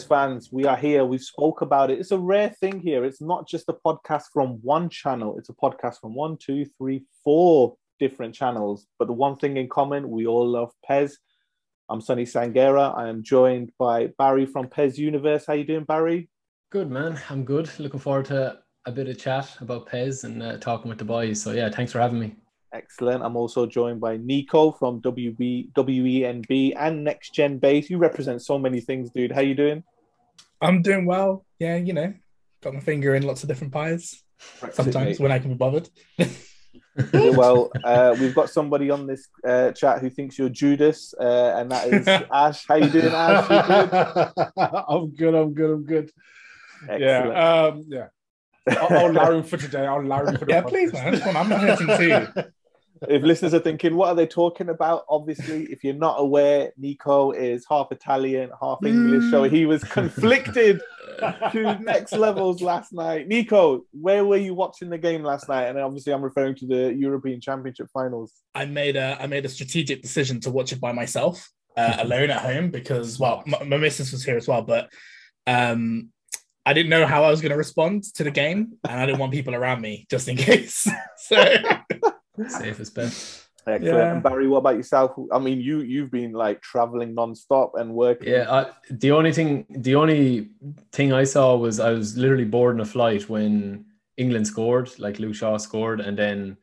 PES fans, we are here. We've spoke about it. It's a rare thing here. It's not just a podcast from one channel. It's a podcast from 4 different channels. But the one thing in common, we all love PES. I'm Sonny Sanghera. I am joined by Barry from PES Universe. How you doing, Barry? Good, man. I'm good. Looking forward to a bit of chat about PES and talking with the boys. So, yeah, thanks for having me. Excellent. I'm also joined by Nico from WBWENB and Next Gen Base. You represent so many things, dude. How you doing? I'm doing well. Yeah, you know, got my finger in lots of different pies. Sometimes when I can be bothered. Well, we've got somebody on this chat who thinks you're Judas, and that is Ash. How you doing, Ash? You good? I'm good. Excellent. Yeah. I'll allow him for today. Yeah, please, man. I'm not hurting to you. If listeners are thinking, what are they talking about? Obviously, if you're not aware, Nico is half Italian, half English. So he was conflicted to next levels last night. Nico, where were you watching the game last night? And obviously, I'm referring to the European Championship finals. I made a strategic decision to watch it by myself, alone at home, because, well, my missus was here as well, but I didn't know how I was going to respond to the game, and I didn't want people around me just in case. So. Safe as best. Excellent. Yeah. And Barry, what about yourself? I mean, you've been like traveling non-stop and working. Yeah, the only thing I saw was I was literally boarding a flight when England scored, like Luke Shaw scored, and then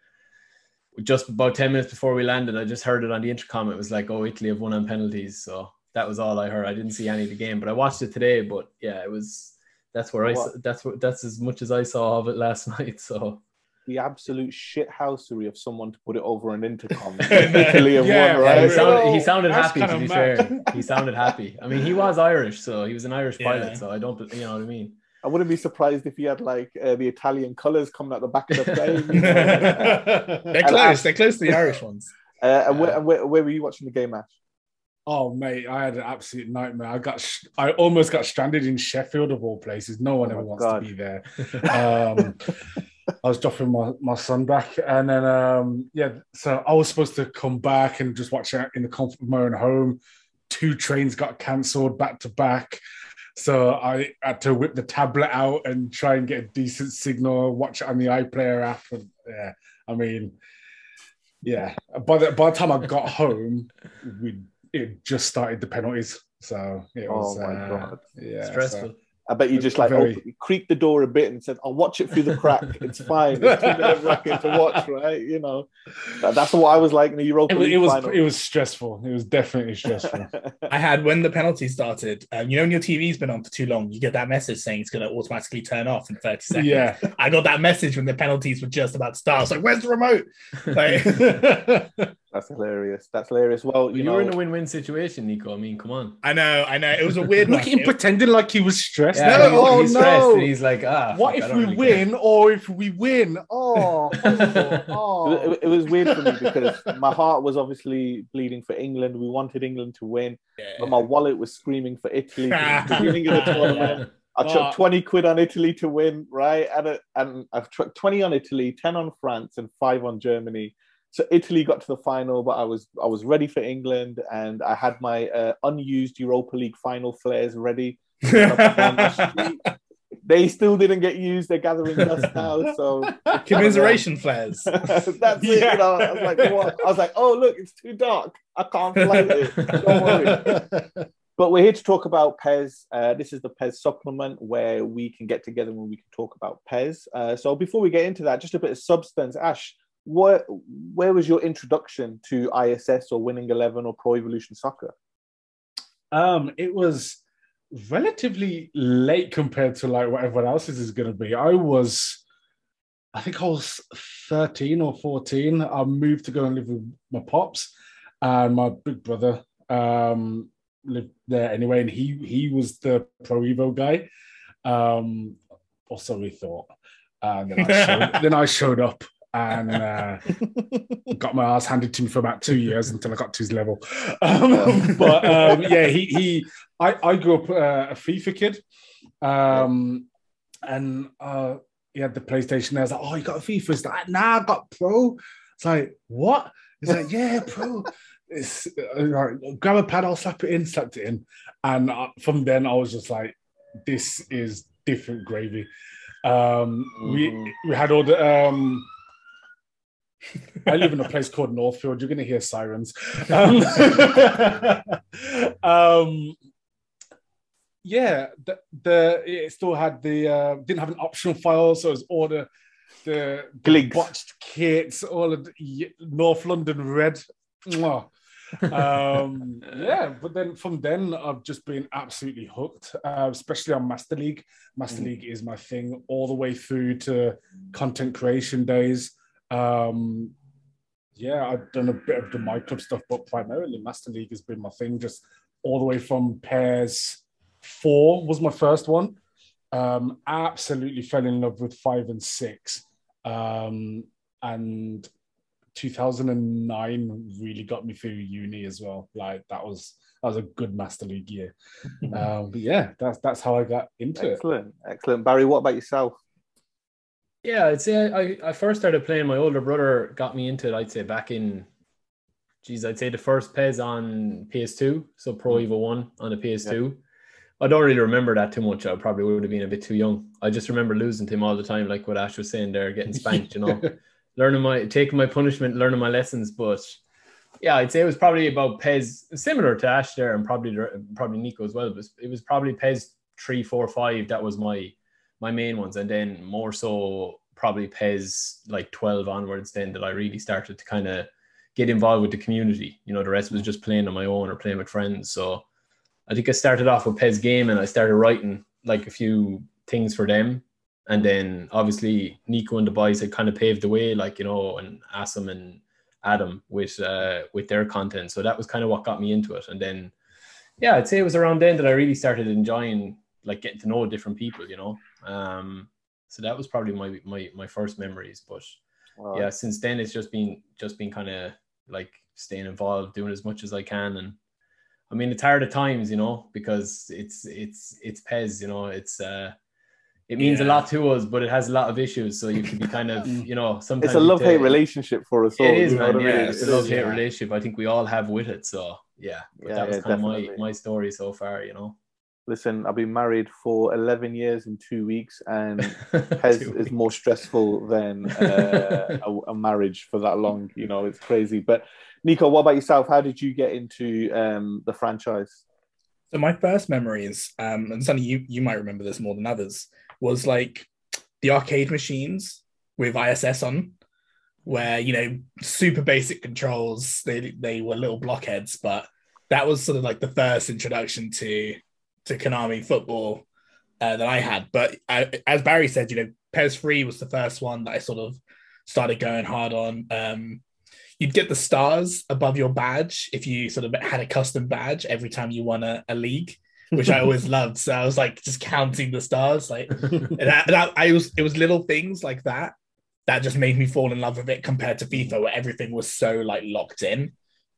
just about 10 minutes before we landed, I just heard it on the intercom. It was like, oh, Italy have won on penalties. So that was all I heard. I didn't see any of the game, but I watched it today. But yeah, it was that's as much as I saw of it last night. So. The absolute shithousery of someone to put it over an intercom. He sounded happy, to be fair. He sounded happy. I mean, he was Irish, so he was an Irish pilot, so I don't, you know what I mean? I wouldn't be surprised if he had, like, the Italian colours coming out the back of the plane. You know? They're close to the Irish ones. And where were you watching the game, Ash? Oh, mate, I had an absolute nightmare. I almost got stranded in Sheffield, of all places. No one ever wants to be there. I was dropping my son back, and then so I was supposed to come back and just watch it in the comfort of my own home. 2 trains got cancelled back to back, so I had to whip the tablet out and try and get a decent signal. Watch it on the iPlayer app. And, By the time I got home, it just started the penalties, so it was stressful. So. I bet you just creaked the door a bit and said, I'll watch it through the crack. It's fine. It's nerve-wracking to watch, right? You know, that's what I was like in the Europa League final. It was stressful. It was definitely stressful. I had, when the penalty started, when your TV's been on for too long, you get that message saying it's going to automatically turn off in 30 seconds. Yeah. I got that message when the penalties were just about to start. I was like, where's the remote? That's hilarious. Well, you were in a win-win situation, Nico. I mean, come on. I know. It was a weird. Look at him pretending like he was stressed. Yeah, he's stressed and he's like, what if we really win? Care. Or if we win? It was weird for me because my heart was obviously bleeding for England. We wanted England to win, but my wallet was screaming for Italy. At the beginning of the tournament. I chucked 20 quid on Italy to win, right? And I've chucked 20 on Italy, 10 on France, and 5 on Germany. So Italy got to the final, but I was ready for England, and I had my unused Europa League final flares ready. They still didn't get used. They're gathering dust now. So commiseration flares. That's it. You know, I was like, what? I was like, oh look, it's too dark. I can't fly it. Don't worry. But we're here to talk about PES. This is the PES supplement where we can get together and we can talk about PES. So before we get into that, just a bit of substance, Ash. Where was your introduction to ISS or Winning 11 or Pro Evolution Soccer? It was relatively late compared to like what everyone else's is going to be. I think I was 13 or 14. I moved to go and live with my pops, and my big brother lived there anyway, and he was the Pro Evo guy, or so we thought. And then I showed up. And got my ass handed to me for about 2 years until I got to his level. I grew up a FIFA kid, and he had the PlayStation there. I was like, oh, you got a FIFA? He's like, nah, I got Pro. It's like, what? He's like, yeah, Pro. it's like, grab a pad, I'll slap it in, slapped it in. And from then, I was just like, this is different gravy. We had all the... I live in a place called Northfield. You're going to hear sirens. Yeah, it still had the... didn't have an optional file, so it was all the botched kits, all of the North London red. Yeah, but then from then I've just been absolutely hooked, especially on Master League. Master League is my thing all the way through to content creation days. Yeah, I've done a bit of the My Club stuff, but primarily Master League has been my thing, just all the way from PES 4 was my first one. Absolutely fell in love with 5 and 6, and 2009 really got me through uni as well. Like that was a good Master League year. But yeah, that's how I got into it. Excellent. Barry, what about yourself? Yeah, I'd say I first started playing. My older brother got me into it, I'd say back in, I'd say the first PES on PS2, so Pro Evo 1 on the PS2. Yeah. I don't really remember that too much. I probably would have been a bit too young. I just remember losing to him all the time, like what Ash was saying there, getting spanked, you know, taking my punishment, learning my lessons. But yeah, I'd say it was probably about PES, similar to Ash there, and probably Nico as well. But it was probably PES 3, 4, 5. That was my main ones. And then more so probably PES like 12 onwards then that I really started to kind of get involved with the community. You know, the rest was just playing on my own or playing with friends. So I think I started off with PES Game and I started writing like a few things for them. And then obviously Nico and the boys had kind of paved the way, like, you know, and Asim and Adam with their content. So that was kind of what got me into it. And then, yeah, I'd say it was around then that I really started enjoying, like, getting to know different people, you know. So that was probably my first memories. But wow, yeah, since then it's just been kind of like staying involved, doing as much as I can. And I mean, it's hard at times, you know, because it's PES, you know, it means a lot to us, but it has a lot of issues. So you could be kind of, you know, sometimes it's a love-hate relationship for us all. It is, man. Yeah, it's a love-hate relationship I think we all have with it. So yeah, but that was kind of my story so far, you know. Listen, I've been married for 11 years in 2 weeks, and PES is more stressful than a marriage for that long. You know, it's crazy. But Nico, what about yourself? How did you get into the franchise? So my first memories, and Sonny, you might remember this more than others, was like the arcade machines with ISS on, where, you know, super basic controls. They were little blockheads, but that was sort of like the first introduction to Konami football that I had. But as Barry said, you know, PES 3 was the first one that I sort of started going hard on. You'd get the stars above your badge if you sort of had a custom badge every time you won a league, which I always loved. So I was like just counting the stars, like, it was little things like that just made me fall in love with it compared to FIFA, where everything was so like locked in.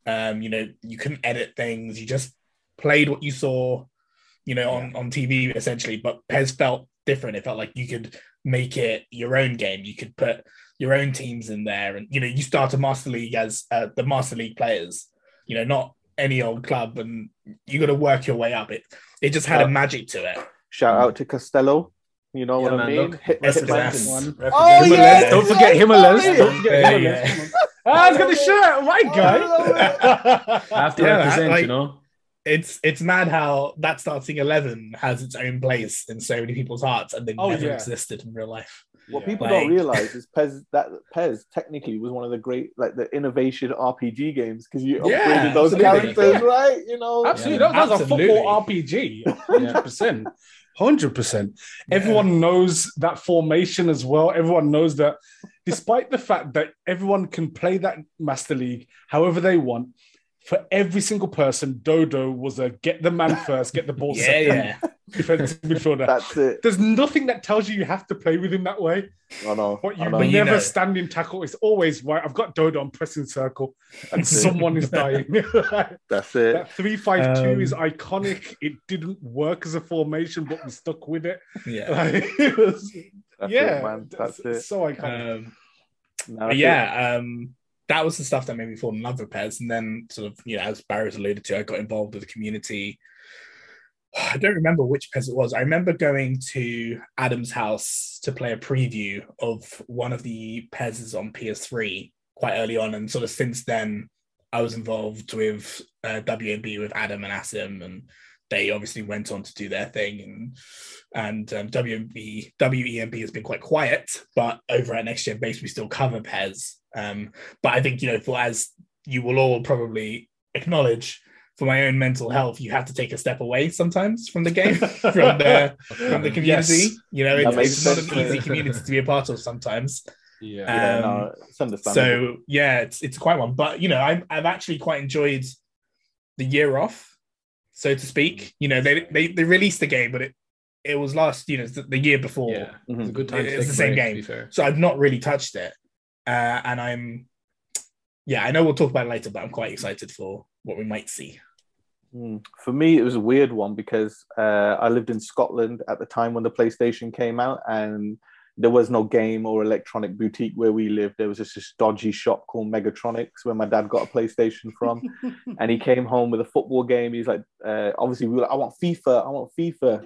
You know, you couldn't edit things. You just played what you saw, you know, on TV essentially. But PES felt different. It felt like you could make it your own game. You could put your own teams in there, and, you know, you start a Master League as the Master League players, you know, not any old club, and you got to work your way up. It just had a magic to it. Shout out to Costello. You know what I mean? Don't forget Himalayas. He's got the shirt, right, guy? I have to represent, like, you know. It's mad how that starting 11 has its own place in so many people's hearts, and they never existed in real life. What people don't realize is PES technically was one of the great, like, the innovation RPG games, because you upgraded those characters, right? You know, absolutely, that was a football RPG, 100%. 100%. Everyone knows that formation as well. Everyone knows that, despite the fact that everyone can play that Master League however they want. For every single person, Dodô was a get the man first, get the ball second. Defensive midfielder. That's it. There's nothing that tells you have to play with him that way. I know. What you never stand in tackle. It's always right. I've got Dodô on pressing circle, and someone is dying. That's it. That 3-5-2 is iconic. It didn't work as a formation, but we stuck with it. Yeah. Like, it was, that's it, man. That's it. So iconic. that was the stuff that made me fall in love with PES. And then sort of, you know, as Barry's alluded to, I got involved with the community. I don't remember which PES it was. I remember going to Adam's house to play a preview of one of the PESs on PS3 quite early on. And sort of since then, I was involved with WBWENB with Adam and Asim, and they obviously went on to do their thing. And WBWENB has been quite quiet, but over at Next Gen Base, we still cover PES. But I think, you know, for as you will all probably acknowledge, for my own mental health, you have to take a step away sometimes from the game, from the community. Yes. You know, it's not an easy community to be a part of sometimes. Yeah, no, it's understandable. So yeah, it's quite one. But you know, I've actually quite enjoyed the year off, so to speak. You know, they released the game, but it was last, you know, the year before. Yeah, mm-hmm. It's a good time. It's the same game, so I've not really touched it. And I know we'll talk about it later, but I'm quite excited for what we might see. For me, it was a weird one because I lived in Scotland at the time when the PlayStation came out, and there was no game or electronic boutique where we lived. There was just this dodgy shop called Megatronics where my dad got a PlayStation from, and he came home with a football game. He's like, obviously, we were like, I want FIFA.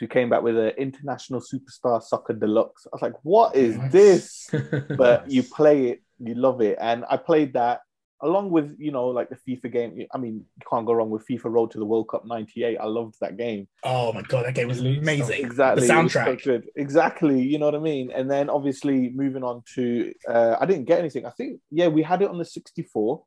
Who came back with an International Superstar Soccer Deluxe. I was like, what is this? But you play it, you love it. And I played that along with, you know, like the FIFA game. I mean, you can't go wrong with FIFA Road to the World Cup 98. I loved that game. Oh my God, that game was amazing. Exactly. The soundtrack. So exactly, you know what I mean? And then obviously moving on to, I didn't get anything. I think, yeah, we had it on the 64.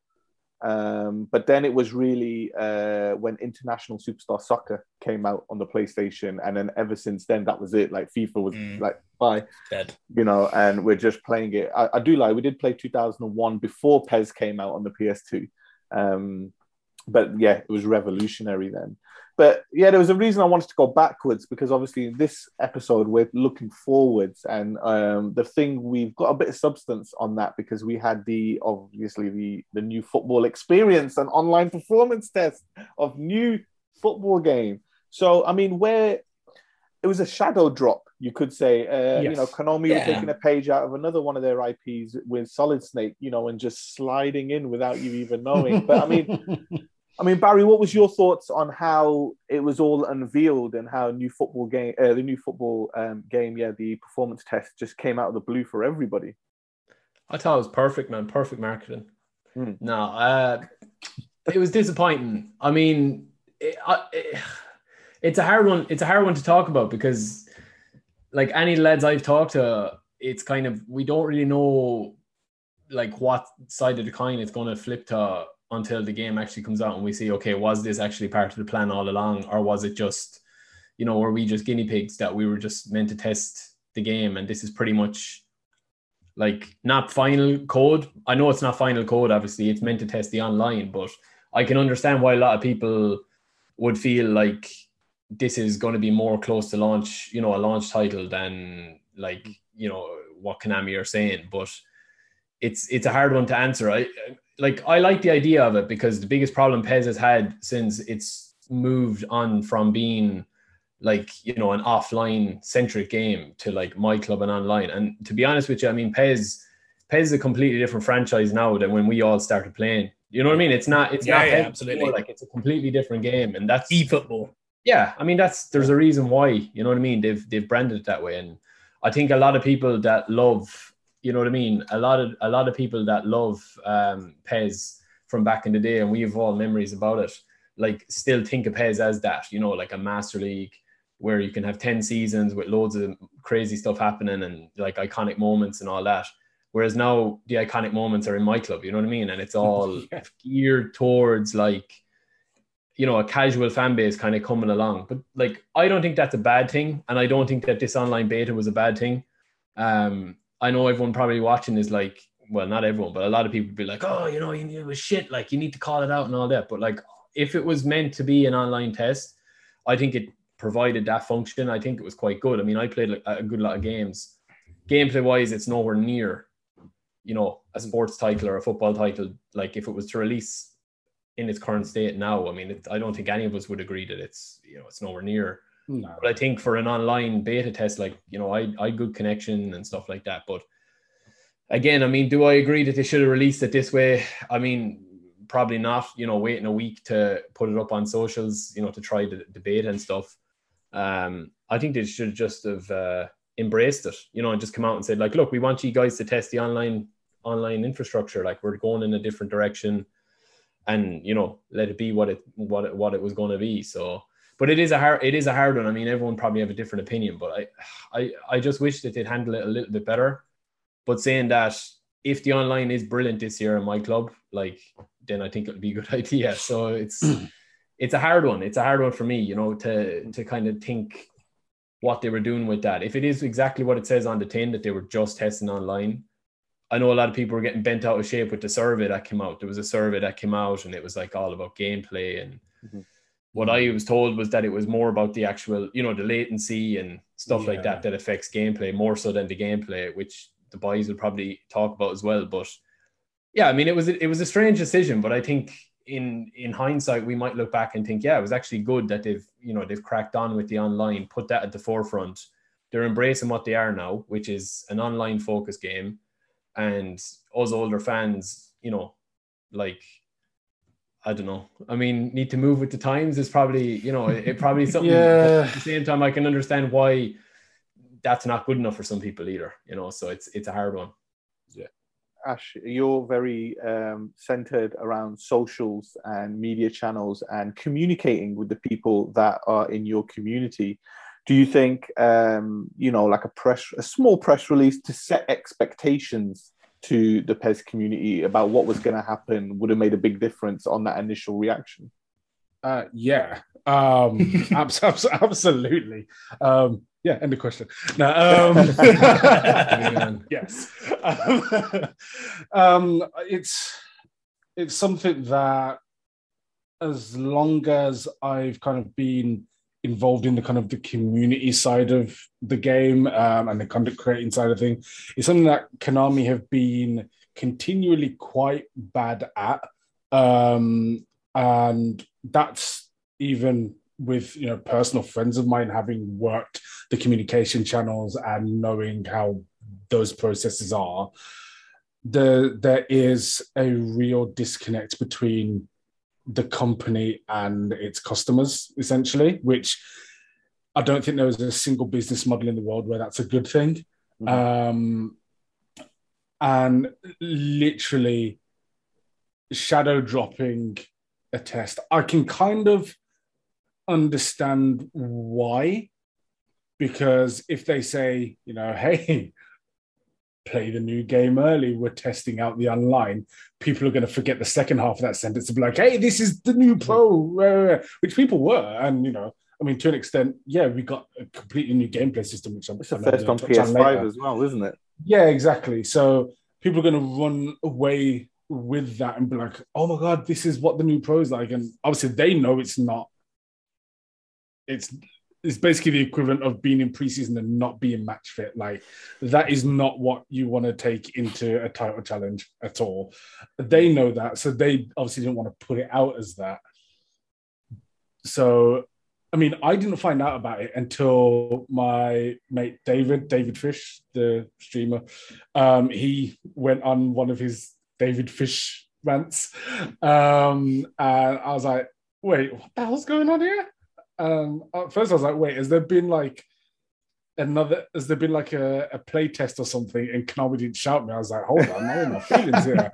But then it was really when International Superstar Soccer came out on the PlayStation, and then ever since then that was it. Like FIFA was like bye, dead, you know, and we're just playing it. I do like we did play 2001 before PES came out on the PS2, but yeah, it was revolutionary then. But yeah, there was a reason I wanted to go backwards, because obviously in this episode we're looking forwards, and the thing we've got a bit of substance on that, because we had the new football experience and online performance test of new football game. So I mean, where it was a shadow drop, you could say, yes. You know, Konami was taking a page out of another one of their IPs with Solid Snake, you know, and just sliding in without you even knowing. But I mean, Barry, what was your thoughts on how it was all unveiled and how the performance test just came out of the blue for everybody? I thought it was perfect, man. Perfect marketing. No, it was disappointing. I mean, it's a hard one. It's a hard one to talk about because, like any lads I've talked to, it's kind of, we don't really know, like, what side of the coin it's going to flip to until the game actually comes out and we see, okay, was this actually part of the plan all along? Or was it just, you know, were we just guinea pigs that we were just meant to test the game? And this is pretty much like not final code. I know it's not final code, obviously. It's meant to test the online, but I can understand why a lot of people would feel like this is going to be more close to launch, you know, a launch title than, like, you know, what Konami are saying. But it's a hard one to answer. I like the idea of it, because the biggest problem PES has had since it's moved on from being, like, you know, an offline centric game to, like, My Club and online. And to be honest with you, I mean, PES is a completely different franchise now than when we all started playing. You know what I mean? It's not absolutely anymore. Like, it's a completely different game, and that's eFootball. Yeah, I mean, there's a reason why, you know what I mean? They've branded it that way, and I think a lot of people that love, you know what I mean? A lot of people that love PES from back in the day, and we have all memories about it, like, still think of PES as that, you know, like a Master League where you can have 10 seasons with loads of crazy stuff happening and, like, iconic moments and all that. Whereas now the iconic moments are in My Club, you know what I mean? And it's all geared towards, like, you know, a casual fan base kind of coming along. But, like, I don't think that's a bad thing. And I don't think that this online beta was a bad thing. I know everyone probably watching is like, well, not everyone, but a lot of people be like, oh, you know, it was shit. Like, you need to call it out and all that. But, like, if it was meant to be an online test, I think it provided that function. I think it was quite good. I mean, I played a good lot of games. Gameplay wise, it's nowhere near, you know, a sports title or a football title. Like, if it was to release in its current state now, I mean, I don't think any of us would agree that it's, you know, it's nowhere near. But I think for an online beta test, like, you know, I had good connection and stuff like that. But again, I mean, do I agree that they should have released it this way? I mean, probably not, you know, waiting a week to put it up on socials, you know, to try to debate and stuff. I think they should just have embraced it, you know, and just come out and said, like, look, we want you guys to test the online infrastructure. Like, we're going in a different direction, and, you know, let it be what it was going to be. So, but it is a hard one. I mean, everyone probably have a different opinion, but I just wish that they'd handle it a little bit better. But saying that, if the online is brilliant this year in My Club, like, then I think it'll be a good idea. So it's a hard one. It's a hard one for me, you know, to kind of think what they were doing with that. If it is exactly what it says on the tin, that they were just testing online. I know a lot of people were getting bent out of shape with the survey that came out. There was a survey that came out, and it was like all about gameplay. And what I was told was that it was more about the actual, you know, the latency and stuff like that, that affects gameplay more so than the gameplay, which the boys will probably talk about as well. But yeah, I mean, it was a strange decision, but I think in hindsight, we might look back and think, yeah, it was actually good that they've cracked on with the online, put that at the forefront. They're embracing what they are now, which is an online focused game. And us older fans, you know, like, I don't know. I mean, need to move with the times is probably, you know, it probably something. At the same time, I can understand why that's not good enough for some people either, you know. So it's a hard one. Yeah. Ash, you're very centered around socials and media channels and communicating with the people that are in your community. Do you think, you know, like a small press release to set expectations to the PES community about what was going to happen would have made a big difference on that initial reaction? Absolutely. Yeah, end of question. No, yes. It's something that, as long as I've kind of been involved in the kind of the community side of the game and the content creating side of things, is something that Konami have been continually quite bad at, and that's even with, you know, personal friends of mine having worked the communication channels and knowing how those processes are. There is a real disconnect between the company and its customers, essentially, which I don't think there is a single business model in the world where that's a good thing. Mm-hmm. And literally shadow dropping a test. I can kind of understand why, because if they say, you know, hey, play the new game early, we're testing out the online, people are going to forget the second half of that sentence to be like, hey, this is the new Pro, which people were. And, you know, I mean, to an extent, yeah, we got a completely new gameplay system, which I'm, it's the first on PS5 as well, isn't it? Yeah, exactly. So people are going to run away with that and be like, oh my God, this is what the new Pro is like. And obviously they know it's not. It's basically the equivalent of being in preseason and not being match fit. Like, that is not what you want to take into a title challenge at all. They know that, so they obviously didn't want to put it out as that. So, I mean, I didn't find out about it until my mate David Fish, the streamer, he went on one of his David Fish rants, and I was like, wait, what the hell's going on here? At first I was like, wait, has there been like a play test or something? And Konami didn't shout me. I was like, hold on, I'm in my feelings here.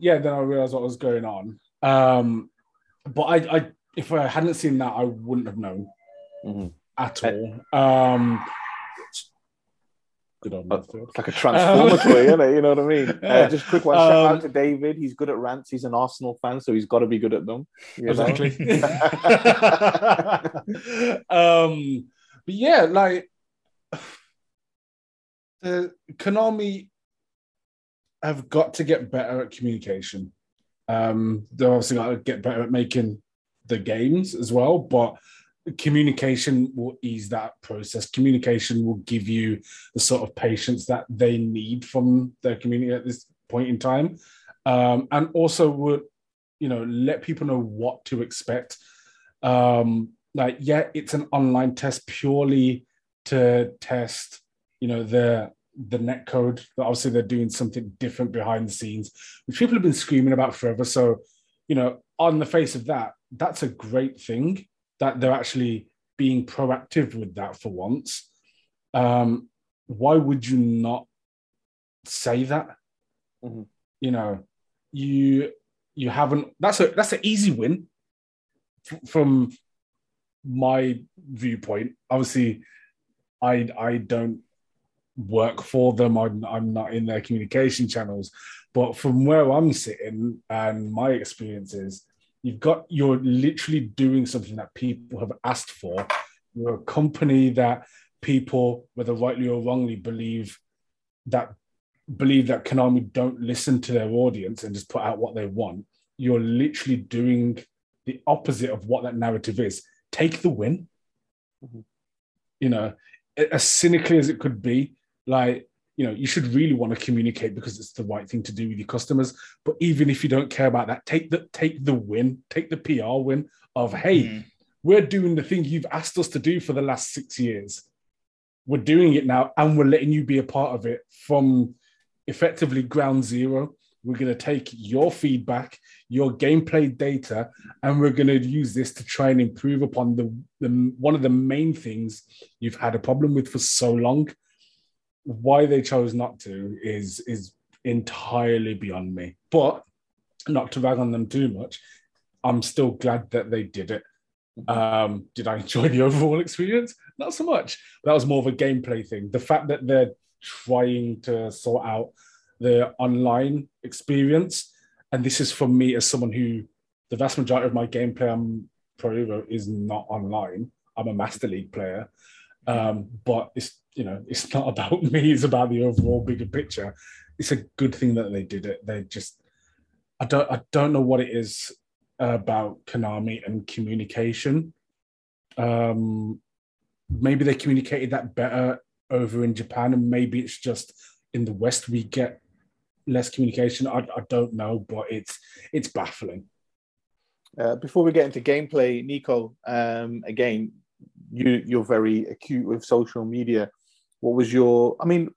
Yeah, then I realized what was going on. But I if I hadn't seen that, I wouldn't have known at all. It's like a transformatory, isn't it? You know what I mean? Just quick one, shout out to David. He's good at rants. He's an Arsenal fan, so he's got to be good at them. Exactly. But yeah, like, Konami have got to get better at communication. They've obviously got to get better at making the games as well, but communication will ease that process. Communication will give you the sort of patience that they need from their community at this point in time. And also would, you know, let people know what to expect. Like, yeah, it's an online test purely to test you know, the net code. Obviously, they're doing something different behind the scenes, which people have been screaming about forever. So, you know, on the face of that, that's a great thing that they're actually being proactive with that for once. Why would you not say that? Mm-hmm. You know, you haven't. That's an easy win from my viewpoint. Obviously, I don't work for them. I'm not in their communication channels, but from where I'm sitting and my experiences, you're literally doing something that people have asked for. You're a company that people, whether rightly or wrongly, believe that Konami don't listen to their audience and just put out what they want. You're literally doing the opposite of what that narrative is. Take the win. Mm-hmm. You know, as cynically as it could be, like, you know, you should really want to communicate because it's the right thing to do with your customers. But even if you don't care about that, take the win, take the PR win of, hey, we're doing the thing you've asked us to do for the last 6 years. We're doing it now, and we're letting you be a part of it from effectively ground zero. We're going to take your feedback, your gameplay data, and we're going to use this to try and improve upon the one of the main things you've had a problem with for so long. Why they chose not to is entirely beyond me. But not to rag on them too much, I'm still glad that they did it. Did I enjoy the overall experience? Not so much. That was more of a gameplay thing. The fact that they're trying to sort out the online experience, and this is for me as someone who the vast majority of my gameplay I'm Pro Evo is not online. I'm a Master League player, but it's not about me. It's about the overall bigger picture. It's a good thing that they did it. They just, I don't know what it is about Konami and communication. Maybe they communicated that better over in Japan, and maybe it's just in the West we get less communication. I don't know, but it's baffling. Before we get into gameplay, Nico, again, you're very acute with social media. What was your? I mean,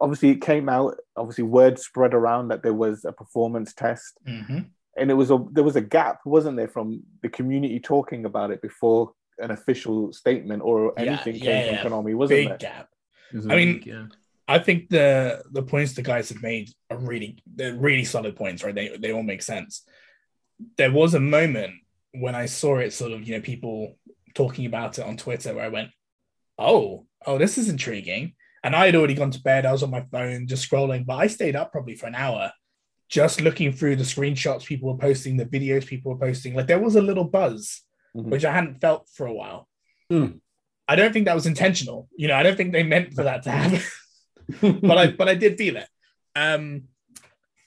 obviously it came out. Obviously, word spread around that there was a performance test, mm-hmm. and there was a gap, wasn't there, from the community talking about it before an official statement or anything came from Konami, wasn't there? Big gap. I mean. Yeah. I think the points the guys have made are really solid points, right? They all make sense. There was a moment when I saw it, sort of, you know, people talking about it on Twitter, where I went, oh, this is intriguing. And I had already gone to bed. I was on my phone just scrolling, but I stayed up probably for an hour just looking through the screenshots people were posting, the videos people were posting. Like, there was a little buzz, mm-hmm. which I hadn't felt for a while. Mm. I don't think that was intentional. You know, I don't think they meant for that to happen. but I did feel it.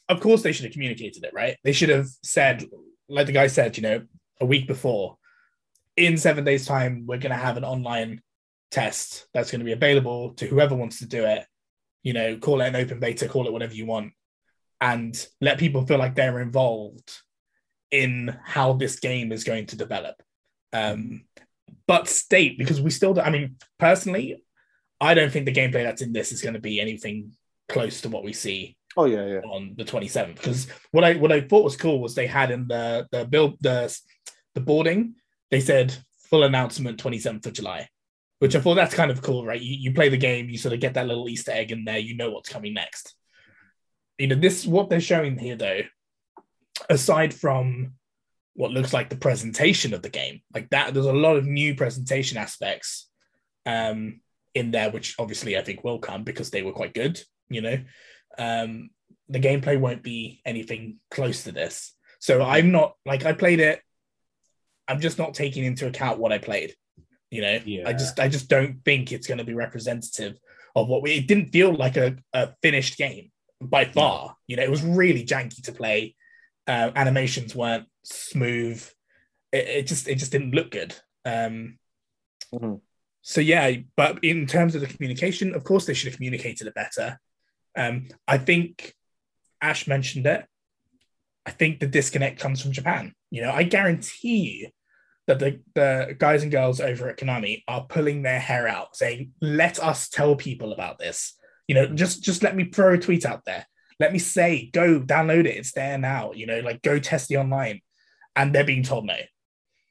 Of course, they should have communicated it, right? They should have said, like the guy said, you know, a week before, in 7 days' time, we're going to have an online test that's going to be available to whoever wants to do it. You know, call it an open beta, call it whatever you want, and let people feel like they're involved in how this game is going to develop. But state, because we still don't, I mean, personally, I don't think the gameplay that's in this is going to be anything close to what we see on the 27th. Because what I thought was cool was they had in the boarding, they said full announcement 27th of July, which I thought that's kind of cool, right? You play the game, you sort of get that little Easter egg in there, you know what's coming next. You know, this what they're showing here, though, aside from what looks like the presentation of the game, like that, there's a lot of new presentation aspects. In there, which obviously I think will come because they were quite good, you know. The gameplay won't be anything close to this. So I'm not, like, I played it, I'm just not taking into account what I played, you know. Yeah. I just don't think it's going to be representative of it didn't feel like a finished game by far. You know, it was really janky to play. Animations weren't smooth. It just didn't look good. Mm-hmm. So, yeah, but in terms of the communication, of course, they should have communicated it better. I think Ash mentioned it. I think the disconnect comes from Japan. You know, I guarantee you that the guys and girls over at Konami are pulling their hair out, saying, let us tell people about this. You know, just let me throw a tweet out there. Let me say, go download it. It's there now. You know, like, go test the online. And they're being told no.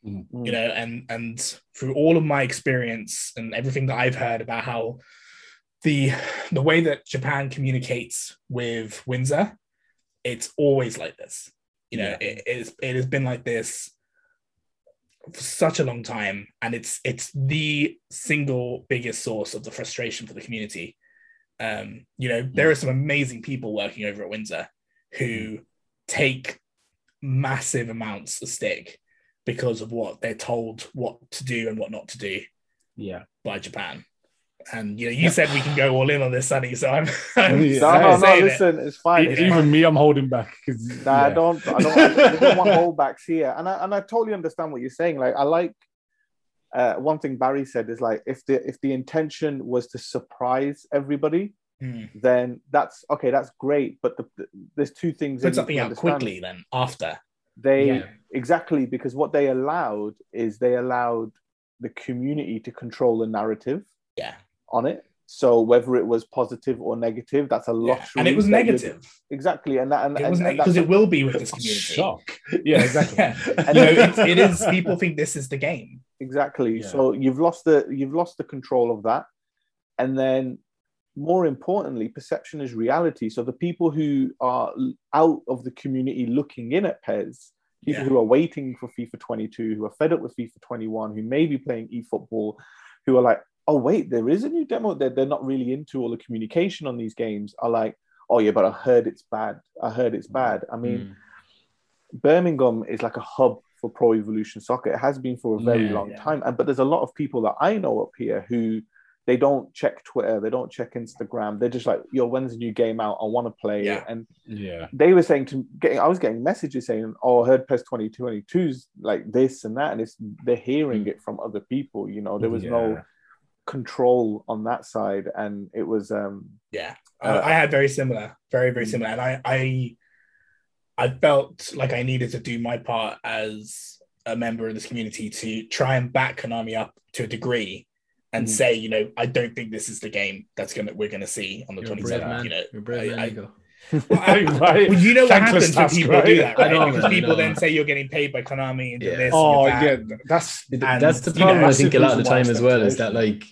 Mm-hmm. You know, and through all of my experience and everything that I've heard about how the way that Japan communicates with Windsor, it's always like this. You know, it has been like this for such a long time, and it's the single biggest source of the frustration for the community. You know, there are some amazing people working over at Windsor who take massive amounts of stick because of what they're told what to do and what not to do by Japan. And you know, you said we can go all in on this, Sonny. So I'm listen, it's fine. Even me, I'm holding back. I don't want holdbacks here. And I totally understand what you're saying. Like, I like one thing Barry said is like, if the intention was to surprise everybody, then that's okay. That's great. But there's two things. Put something out quickly then after they exactly, because what they allowed is they allowed the community to control the narrative. Yeah. On it. So whether it was positive or negative, that's a luxury. Yeah. And it was negative. Exactly. And because it will be with this community. Shock. Yeah, exactly. And you know, it is, people think this is the game. Exactly. Yeah. So you've lost the control of that. And then more importantly, perception is reality. So the people who are out of the community looking in at PES, people who are waiting for FIFA 22, who are fed up with FIFA 21, who may be playing eFootball, who are like, oh, wait, there is a new demo that they're not really into, all the communication on these games are like, oh, yeah, but I heard it's bad. I mean, Birmingham is like a hub for Pro Evolution Soccer. It has been for a very long time. But there's a lot of people that I know up here who they don't check Twitter. They don't check Instagram. They're just like, yo, when's the new game out? I want to play it. And they were saying I was getting messages saying, oh, I heard PES 22's like this and that. And they're hearing it from other people. You know, there was no control on that side, and it was I had very, very similar, and I felt like I needed to do my part as a member of this community to try and back Konami up to a degree and say, you know, I don't think this is the game that's we're gonna see on the 27th. You know, you're brave, well, you know what happens when people do that, right? Because people then say you're getting paid by Konami and do this. Oh, and yeah, that's the problem. I think a lot of the time as well is that like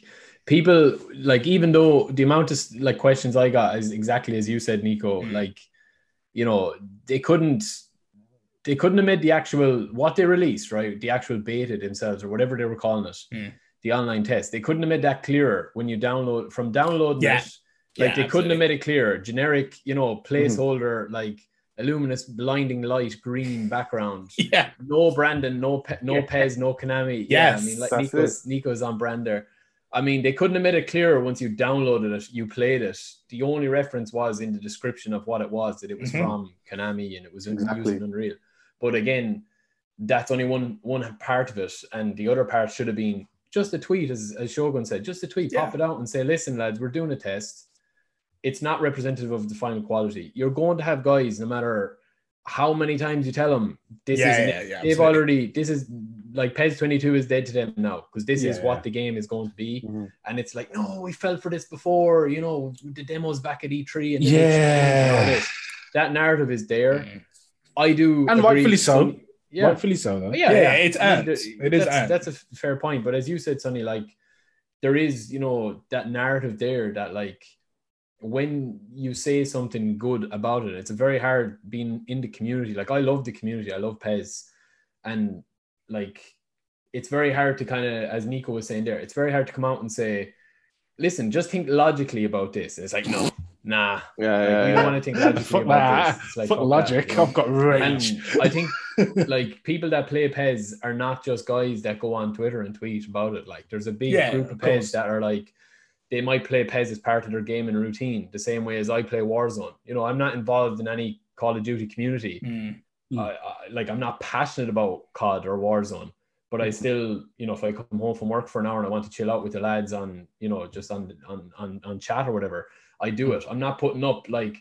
people like, even though the amount of like questions I got is exactly as you said, Nico, like, you know, they couldn't have made the actual what they released, right? The actual beta themselves or whatever they were calling it, the online test. They couldn't have made that clearer when you download it. Like, they couldn't have made it clear. Generic, you know, placeholder, like a luminous, blinding light green background. Yeah. No Brandon, no PES, no Konami. Yes, I mean, like Nico's on brand there. I mean, they couldn't have made it clearer once you downloaded it, you played it. The only reference was in the description of what it was, that it was from Konami and it was using Unreal. But again, that's only one part of it. And the other part should have been just a tweet, as Shogun said, just a tweet, pop it out and say, listen, lads, we're doing a test. It's not representative of the final quality. You're going to have guys, no matter how many times you tell them, this is like PES 22 is dead to them now, because this is what the game is going to be. Mm-hmm. And it's like, no, we fell for this before, you know, the demos back at E3. And that narrative is there. Mm-hmm. I do. And agree, rightfully so. Yeah. Rightfully so. Though. Yeah, it's earned. That's a fair point. But as you said, Sonny, like, there is, you know, that narrative there that like, when you say something good about it, it's very hard being in the community. Like, I love the community. I love PES. And like, it's very hard to kind of, as Nico was saying there, it's very hard to come out and say, listen, just think logically about this. It's like, no, nah. You want to think logically about this. It's like, fuck logic. That, you know? I've got rage. And I think like people that play PES are not just guys that go on Twitter and tweet about it. Like, there's a big group of PES that are like, they might play PES as part of their game and routine, the same way as I play Warzone. You know, I'm not involved in any Call of Duty community. Like, I'm not passionate about COD or Warzone, but I still, you know, if I come home from work for an hour and I want to chill out with the lads on, you know, just on chat or whatever, I do it. I'm not putting up like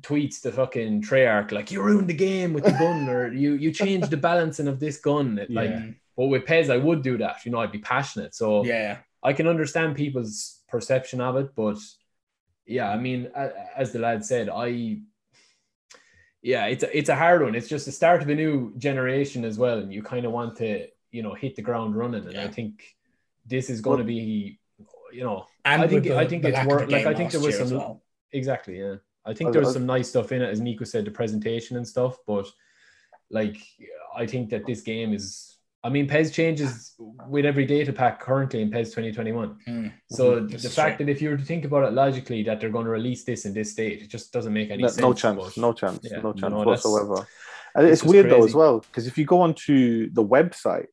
tweets to fucking Treyarch, like, you ruined the game with the gun, or you changed the balancing of this gun. Like, But with PES, I would do that. You know, I'd be passionate. So yeah, I can understand people's perception of it. But yeah, I mean, as the lad said, it's a hard one. It's just the start of a new generation as well. And you kind of want to, you know, hit the ground running. And I think this is going to be, you know, and I think it's worth, like, I think there was some, well, exactly. Yeah. I think there was some nice stuff in it, as Nico said, the presentation and stuff. But like, I think that this game is, I mean, PES changes with every data pack currently in PES 2021. So the fact that if you were to think about it logically, that they're going to release this in this stage, it just doesn't make any sense. No chance. Yeah, no chance whatsoever. And it's weird though as well, because if you go onto the website,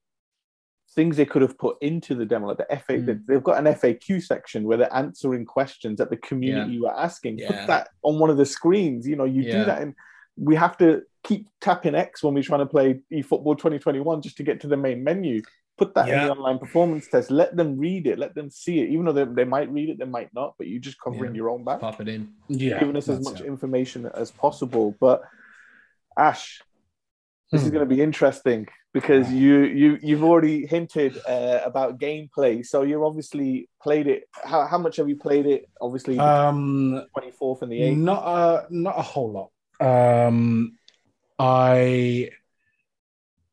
things they could have put into the demo, like the they've got an FAQ section where they're answering questions that the community were asking. Put that on one of the screens. You know, you do that, and we have to keep tapping X when we're trying to play eFootball 2021 just to get to the main menu. Put that in the online performance test. Let them read it. Let them see it. Even though they might read it, they might not, but you're just covering your own back. Pop it in. Yeah, giving us as much information as possible. But Ash, this is going to be interesting because you've already hinted about gameplay. So you've obviously played it. How much have you played it? Obviously, 24th and the 8th. Not a whole lot. I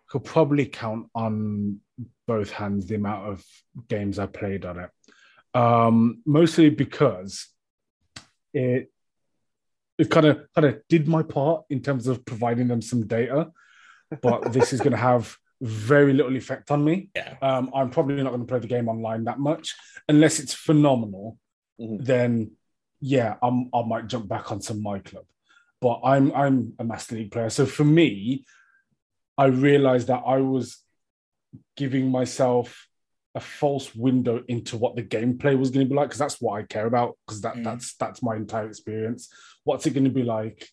could probably count on both hands the amount of games I played on it. Mostly because it kind of did my part in terms of providing them some data. But this is going to have very little effect on me. Yeah. I'm probably not going to play the game online that much. Unless it's phenomenal, then, I might jump back on some My Club. But I'm a Master League player. So for me, I realised that I was giving myself a false window into what the gameplay was going to be like, because that's what I care about, because that's my entire experience. What's it going to be like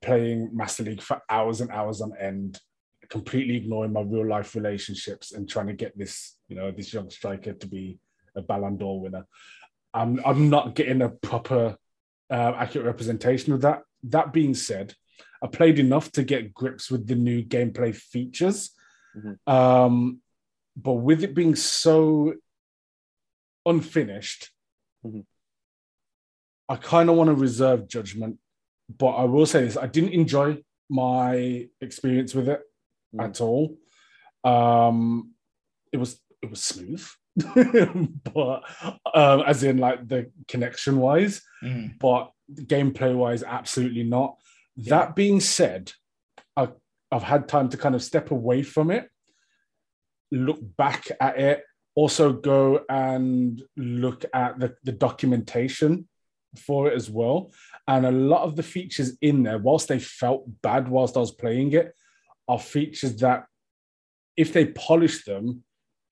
playing Master League for hours and hours on end, completely ignoring my real life relationships and trying to get this, you know, this young striker to be a Ballon d'Or winner. I'm not getting a proper accurate representation of that. That being said, I played enough to get grips with the new gameplay features. But with it being so unfinished, I kind of want to reserve judgment. But I will say this, I didn't enjoy my experience with it at all. It was smooth, but as in like the connection wise, but gameplay wise, absolutely not. Yeah. That being said, I've had time to kind of step away from it, look back at it, also go and look at the documentation for it as well. And a lot of the features in there, whilst they felt bad whilst I was playing it, are features that, if they polish them,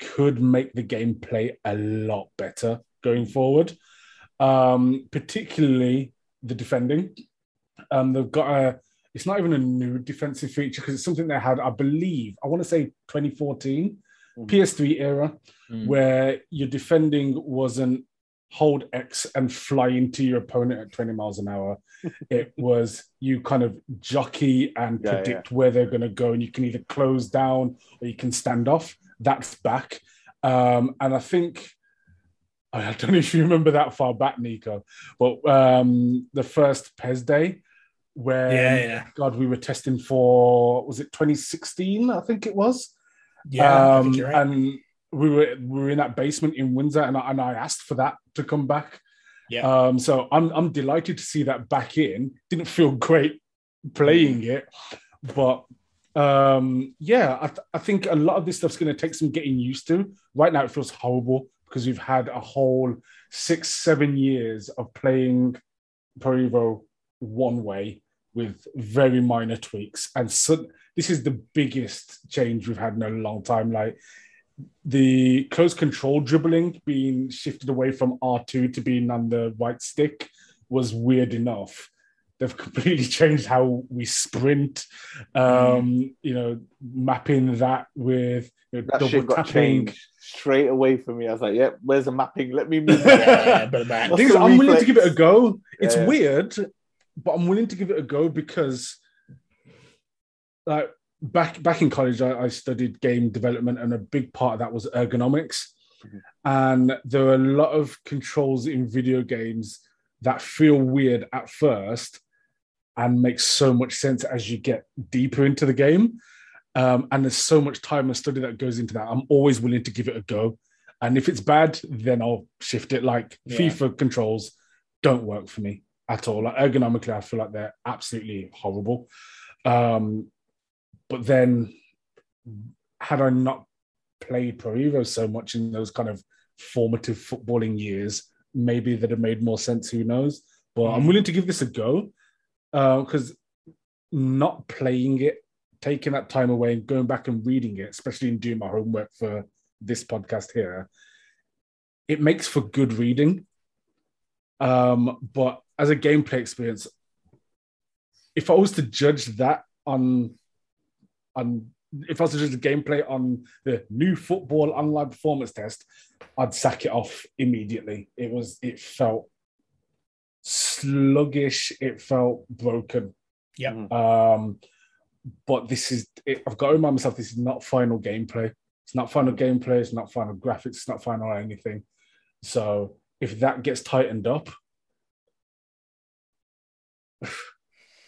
could make the gameplay a lot better going forward. Particularly the defending. They've got it's not even a new defensive feature, because it's something they had, I believe, I want to say 2014, PS3 era, where your defending wasn't hold X and fly into your opponent at 20 miles an hour. It was you kind of jockey and predict where they're going to go, and you can either close down or you can stand off. That's back. And I think, I don't know if you remember that far back, Nico, but the first PES day where, God, we were testing for, was it 2016? I think it was. Yeah, I think you're right. And we were in that basement in Windsor, and I asked for that to come back. Yeah. So I'm delighted to see that back in. Didn't feel great playing it, but I think a lot of this stuff's going to take some getting used to. Right now, it feels horrible because we've had a whole 6-7 years of playing Pro Evo one way with very minor tweaks, and so this is the biggest change we've had in a long time. Like, the close control dribbling being shifted away from R2 to being on the right stick was weird enough. They've completely changed how we sprint. You know, mapping that with, you know, that double shit got tapping straight away for me. I was like, "Yep, where's the mapping? Let me move." I'm willing to give it a go. It's weird, but I'm willing to give it a go because, like, back in college, I studied game development, and a big part of that was ergonomics. Mm-hmm. And there are a lot of controls in video games that feel weird at first and make so much sense as you get deeper into the game. And there's so much time and study that goes into that. I'm always willing to give it a go. And if it's bad, then I'll shift it. Like, yeah. FIFA controls don't work for me at all. Like, ergonomically, I feel like they're absolutely horrible. But then, had I not played Pro Evo so much in those kind of formative footballing years, maybe that'd have made more sense, who knows? But I'm willing to give this a go, because not playing it, taking that time away and going back and reading it, especially in doing my homework for this podcast here, it makes for good reading. But as a gameplay experience, if I was to judge that on if I was to judge the gameplay on the new football online performance test, I'd sack it off immediately. It felt sluggish. It felt broken. Yeah. But this is, I've got to remind myself, this is not final gameplay. It's not final gameplay. It's not final graphics. It's not final anything. So if that gets tightened up,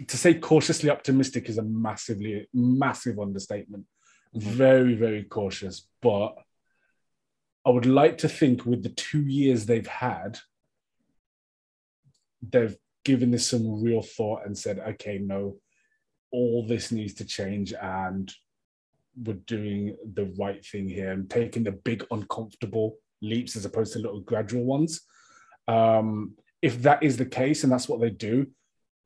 to say cautiously optimistic is a massive understatement. Mm-hmm. Very, very cautious. But I would like to think with the 2 years they've had, they've given this some real thought and said, okay, no, all this needs to change and we're doing the right thing here and taking the big uncomfortable leaps as opposed to little gradual ones. If that is the case and that's what they do,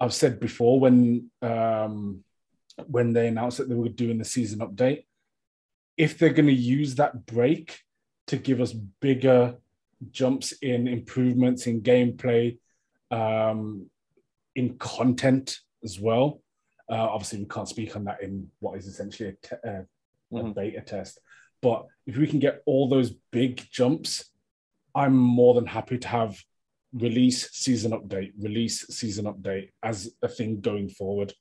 I've said before when they announced that they were doing the season update, if they're going to use that break to give us bigger jumps in improvements in gameplay, in content as well. Obviously, we can't speak on that in what is essentially a beta test. But if we can get all those big jumps, I'm more than happy to have release season update as a thing going forward.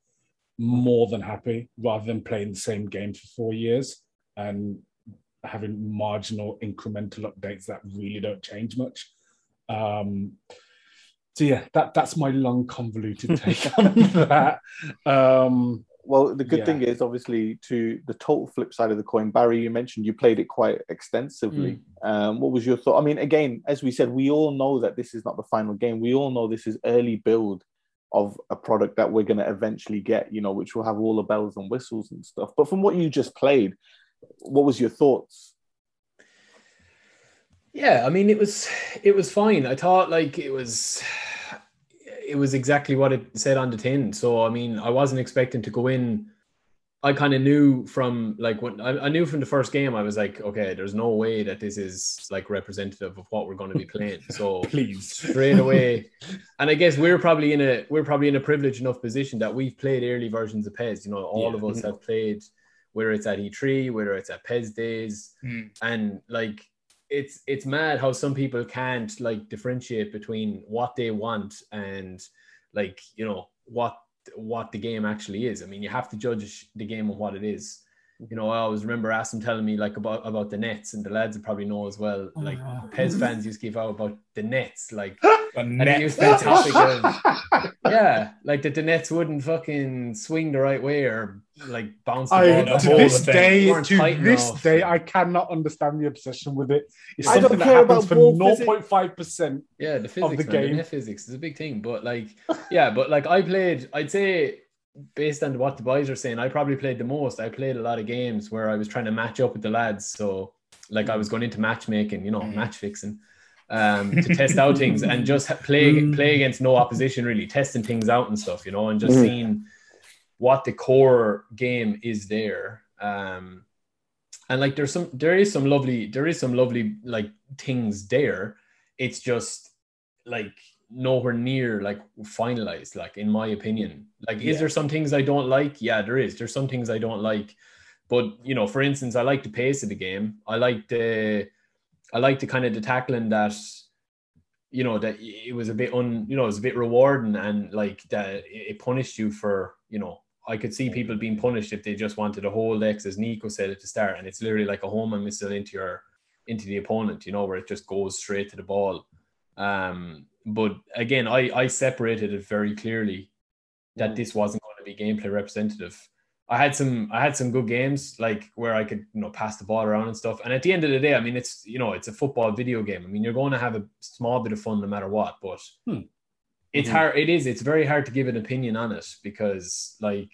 More than happy, rather than playing the same game for 4 years and having marginal incremental updates that really don't change much. So yeah, that's my long convoluted take on that. Well, the good thing is, obviously, to the total flip side of the coin, Barry, you mentioned you played it quite extensively. What was your thought? I mean, again, as we said, we all know that this is not the final game. We all know this is early build of a product that we're going to eventually get, you know, which will have all the bells and whistles and stuff. But from what you just played, what was your thoughts? Yeah, I mean, it was fine. I thought, like, it was exactly what it said on the tin. So, I mean, I wasn't expecting to go in. I kind of knew from, like, when I knew from the first game, I was like, okay, there's no way that this is, like, representative of what we're going to be playing. So please, straight away. And I guess we're probably in a privileged enough position that we've played early versions of PES. You know, all of us have played, whether it's at E3, whether it's at PES days, and, like, it's mad how some people can't, like, differentiate between what they want and, like, you know, what the game actually is. I mean, you have to judge the game on what it is. You know, I always remember Asim telling me, like, about the nets, and the lads will probably know as well. Like, PES fans used to give out about the nets, like, and it used to be a topic of, yeah, like that the nets wouldn't fucking swing the right way or, like, bounce the ball. To this day, I cannot understand the obsession with it. It's something that happens for 0.5%. Yeah, the physics of the game. The net physics is a big thing, but, like, yeah, but, like, I played, I'd say, based on what the boys are saying, I probably played the most. I played a lot of games where I was trying to match up with the lads. So, like, I was going into matchmaking, you know, match fixing, to test out things and just play against no opposition, really testing things out and stuff, you know, and just seeing what the core game is there. And, like, there is some lovely like things there. It's just, like, nowhere near, like, finalized, like, in my opinion. Like, is there some things I don't like? Yeah, there's some things I don't like, but, you know, for instance, I like the pace of the game. I like the kind of the tackling that, you know, that it was a bit rewarding, and, like, that it punished you for, you know, I could see people being punished if they just wanted to hold X, as Nico said at the start, and it's literally like a home and missile into the opponent, you know, where it just goes straight to the ball. But again, I separated it very clearly that this wasn't going to be gameplay representative. I had some good games, like where I could, you know, pass the ball around and stuff. And at the end of the day, I mean, it's, you know, it's a football video game. I mean, you're going to have a small bit of fun no matter what, but it's hard. It's very hard to give an opinion on it because, like,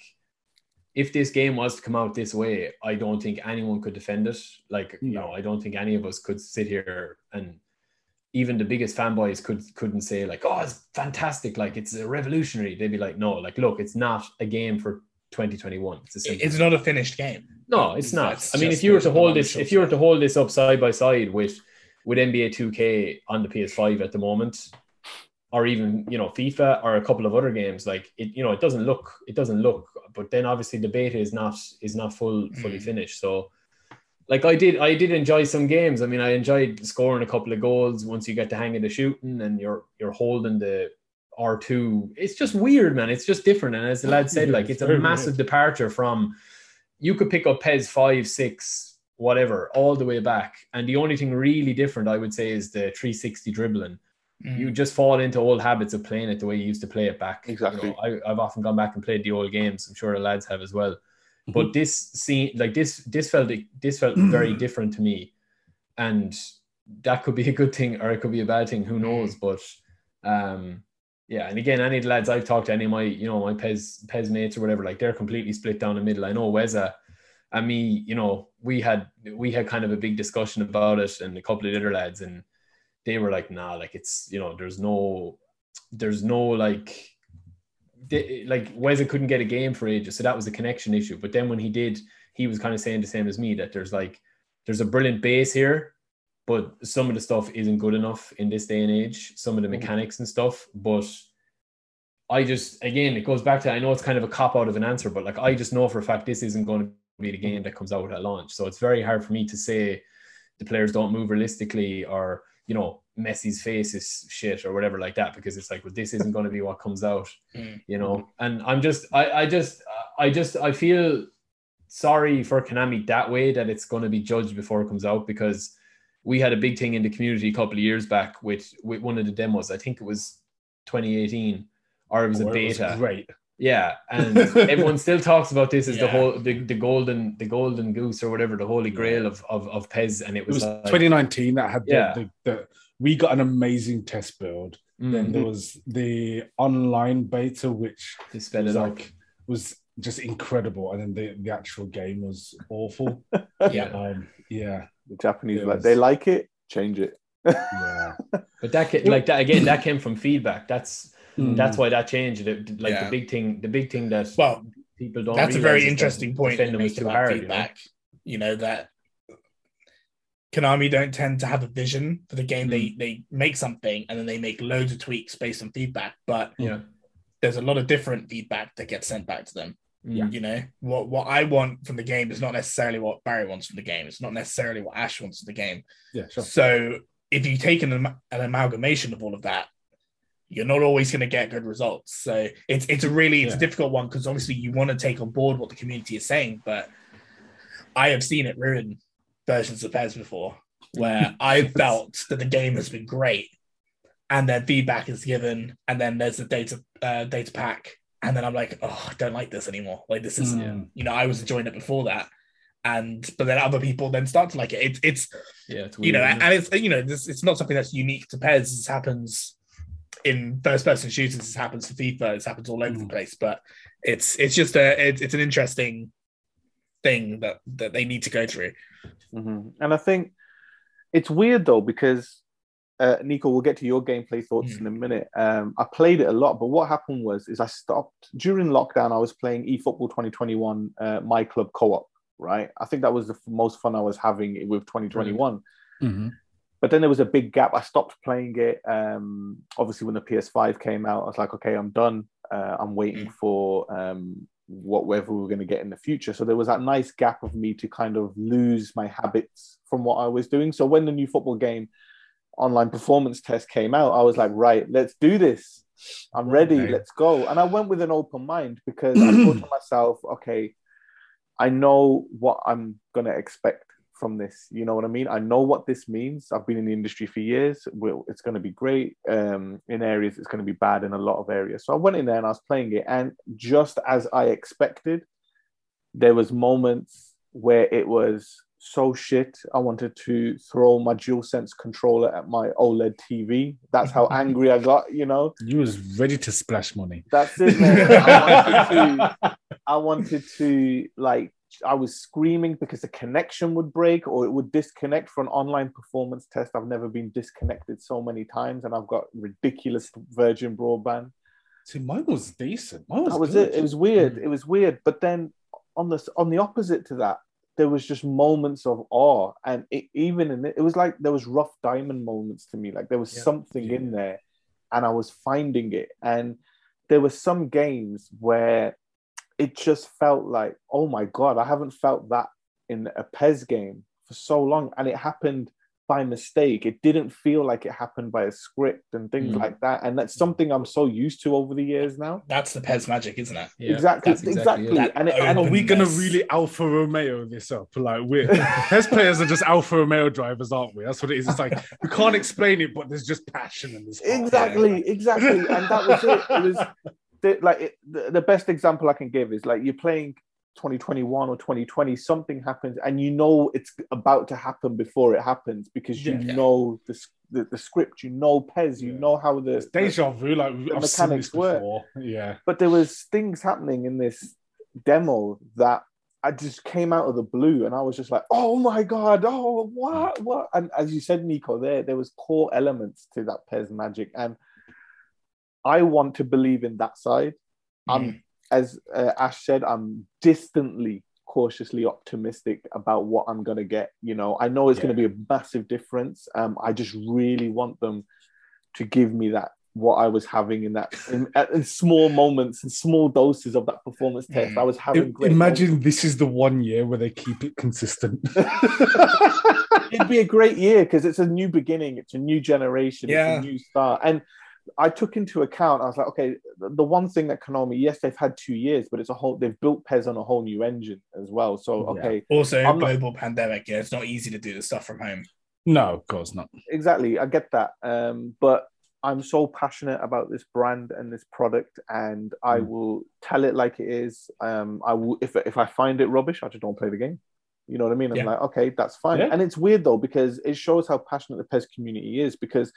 if this game was to come out this way, I don't think anyone could defend it. Like, you know, I don't think any of us could sit here, and even the biggest fanboys couldn't say like, oh, it's fantastic, like it's a revolutionary. They'd be like, no, like, look, it's not a game for 2021. It's not a finished game. No, it's not. That's, I mean, if you were to hold this, if you were to hold this up side by side with NBA 2K on the PS5 at the moment, or even, you know, FIFA or a couple of other games, like, it, you know, it doesn't look, but then obviously the beta is not fully finished. So like I did enjoy some games. I mean, I enjoyed scoring a couple of goals once you get the hang of the shooting and you're holding the R2. It's just weird, man. It's just different. And as the lad said, like, it's a massive departure from, you could pick up PES 5, 6, whatever, all the way back. And the only thing really different, I would say, is the 360 dribbling. You just fall into old habits of playing it the way you used to play it back. Exactly. You know, I've often gone back and played the old games. I'm sure the lads have as well. But this felt very different to me, and that could be a good thing or it could be a bad thing. Who knows? But yeah, and again, any of the lads I've talked to, any of my, you know, my PES mates or whatever, like, they're completely split down the middle. I know Weza and me, you know, we had kind of a big discussion about it, and a couple of the other lads, and they were like, nah, like, it's, you know, there's no like. Like, Weza couldn't get a game for ages, so that was the connection issue. But then when he did, he was kind of saying the same as me, that there's a brilliant base here, but some of the stuff isn't good enough in this day and age, some of the mechanics and stuff. But I just, again, it goes back to, I know it's kind of a cop-out of an answer, but like, I just know for a fact this isn't going to be the game that comes out at launch. So it's very hard for me to say the players don't move realistically, or, you know, Messi's face is shit or whatever like that, because it's like, well, this isn't going to be what comes out, you know? And I feel sorry for Konami that way, that it's going to be judged before it comes out, because we had a big thing in the community a couple of years back with one of the demos. I think it was 2018 or it was a beta. Right. Yeah. And everyone still talks about this as the whole, the golden goose or whatever, the holy grail of PES. And it was like, 2019 that had we got an amazing test build. Then there was the online beta, which was just incredible, and then the actual game was awful. The Japanese, like, they like it, change it. But that came from feedback. That's why that changed. Like the big thing that people don't. That's a very interesting point. Defending was too hard. Feedback, you know, that Konami don't tend to have a vision for the game. They make something and then they make loads of tweaks based on feedback. But there's a lot of different feedback that gets sent back to them. Yeah. You know, what I want from the game is not necessarily what Barry wants from the game. It's not necessarily what Ash wants from the game. Yeah, sure. So if you take an amalgamation of all of that, you're not always going to get good results. So it's a difficult one, because obviously you want to take on board what the community is saying, but I have seen it ruin versions of PES before, where I felt that the game has been great, and then feedback is given, and then there's the data pack, and then I'm like, oh, I don't like this anymore. Like, this isn't, you know, I was enjoying it before that, but then other people then start to like it. It's weird, you know, and it's, you know, this, it's not something that's unique to PES. This happens in first-person shooters. This happens to FIFA. This happens all over the place. But it's just an interesting thing that they need to go through. And I think it's weird though, because Nico, we'll get to your gameplay thoughts in a minute. I played it a lot, but what happened was I stopped during lockdown. I was playing eFootball 2021 My Club co-op, right? I think that was the most fun I was having with 2021. But then there was a big gap. I stopped playing it. Obviously when the PS5 came out, I was like, okay, I'm done. I'm waiting for whatever we were going to get in the future. So there was that nice gap of me to kind of lose my habits from what I was doing. So when the new football game online performance test came out, I was like, right, let's do this. I'm ready. Okay. Let's go. And I went with an open mind because I thought to myself, okay, I know what I'm going to expect from this. You know what I mean? I know what this means. I've been in the industry for years. It's going to be great. In areas, it's going to be bad in a lot of areas. So I went in there and I was playing it. And just as I expected, there was moments where it was so shit, I wanted to throw my DualSense controller at my OLED TV. That's how angry I got, you know. You was ready to splash money. That's it, man. I wanted to, like, I was screaming because the connection would break or it would disconnect for an online performance test. I've never been disconnected so many times, and I've got ridiculous Virgin broadband. See, mine was decent. Mine was that was good. It was weird. It was weird. But then on the opposite to that, there was just moments of awe. And it was like there was rough diamond moments to me. Like there was something in there and I was finding it. And there were some games where it just felt like, oh my God, I haven't felt that in a PES game for so long. And it happened by mistake. It didn't feel like it happened by a script and things like that. And that's something I'm so used to over the years now. That's the PES magic, isn't it? Yeah. Exactly. And are we going to really Alfa Romeo this up? Like, we're PES players are just Alfa Romeo drivers, aren't we? That's what it is. It's like, we can't explain it, but there's just passion in this. Exactly. And that was it. It was... the best example I can give is like you're playing 2021 or 2020, something happens and you know it's about to happen before it happens because you know the script, you know PES, you know how it's deja vu, like the mechanics work. Yeah. But there was things happening in this demo that I just came out of the blue and I was just like, oh my God, oh, what? And as you said, Nico, there was core elements to that PES magic, and I want to believe in that side. As Ash said, I'm distantly, cautiously optimistic about what I'm going to get. You know, I know it's going to be a massive difference. I just really want them to give me that, what I was having in that, in small moments and small doses of that performance test. I was having great moments. This is the one year where they keep it consistent. It'd be a great year because it's a new beginning. It's a new generation. Yeah. It's a new start. And I took into account, I was like, okay, the one thing that Konami, yes, they've had 2 years, but they've built PES on a whole new engine as well. So, okay. Also, global pandemic, it's not easy to do the stuff from home. No, of course not. Exactly, I get that. But I'm so passionate about this brand and this product, and I will tell it like it is. I will, if I find it rubbish, I just don't play the game. You know what I mean? I'm like, okay, that's fine. Yeah. And it's weird, though, because it shows how passionate the PES community is, because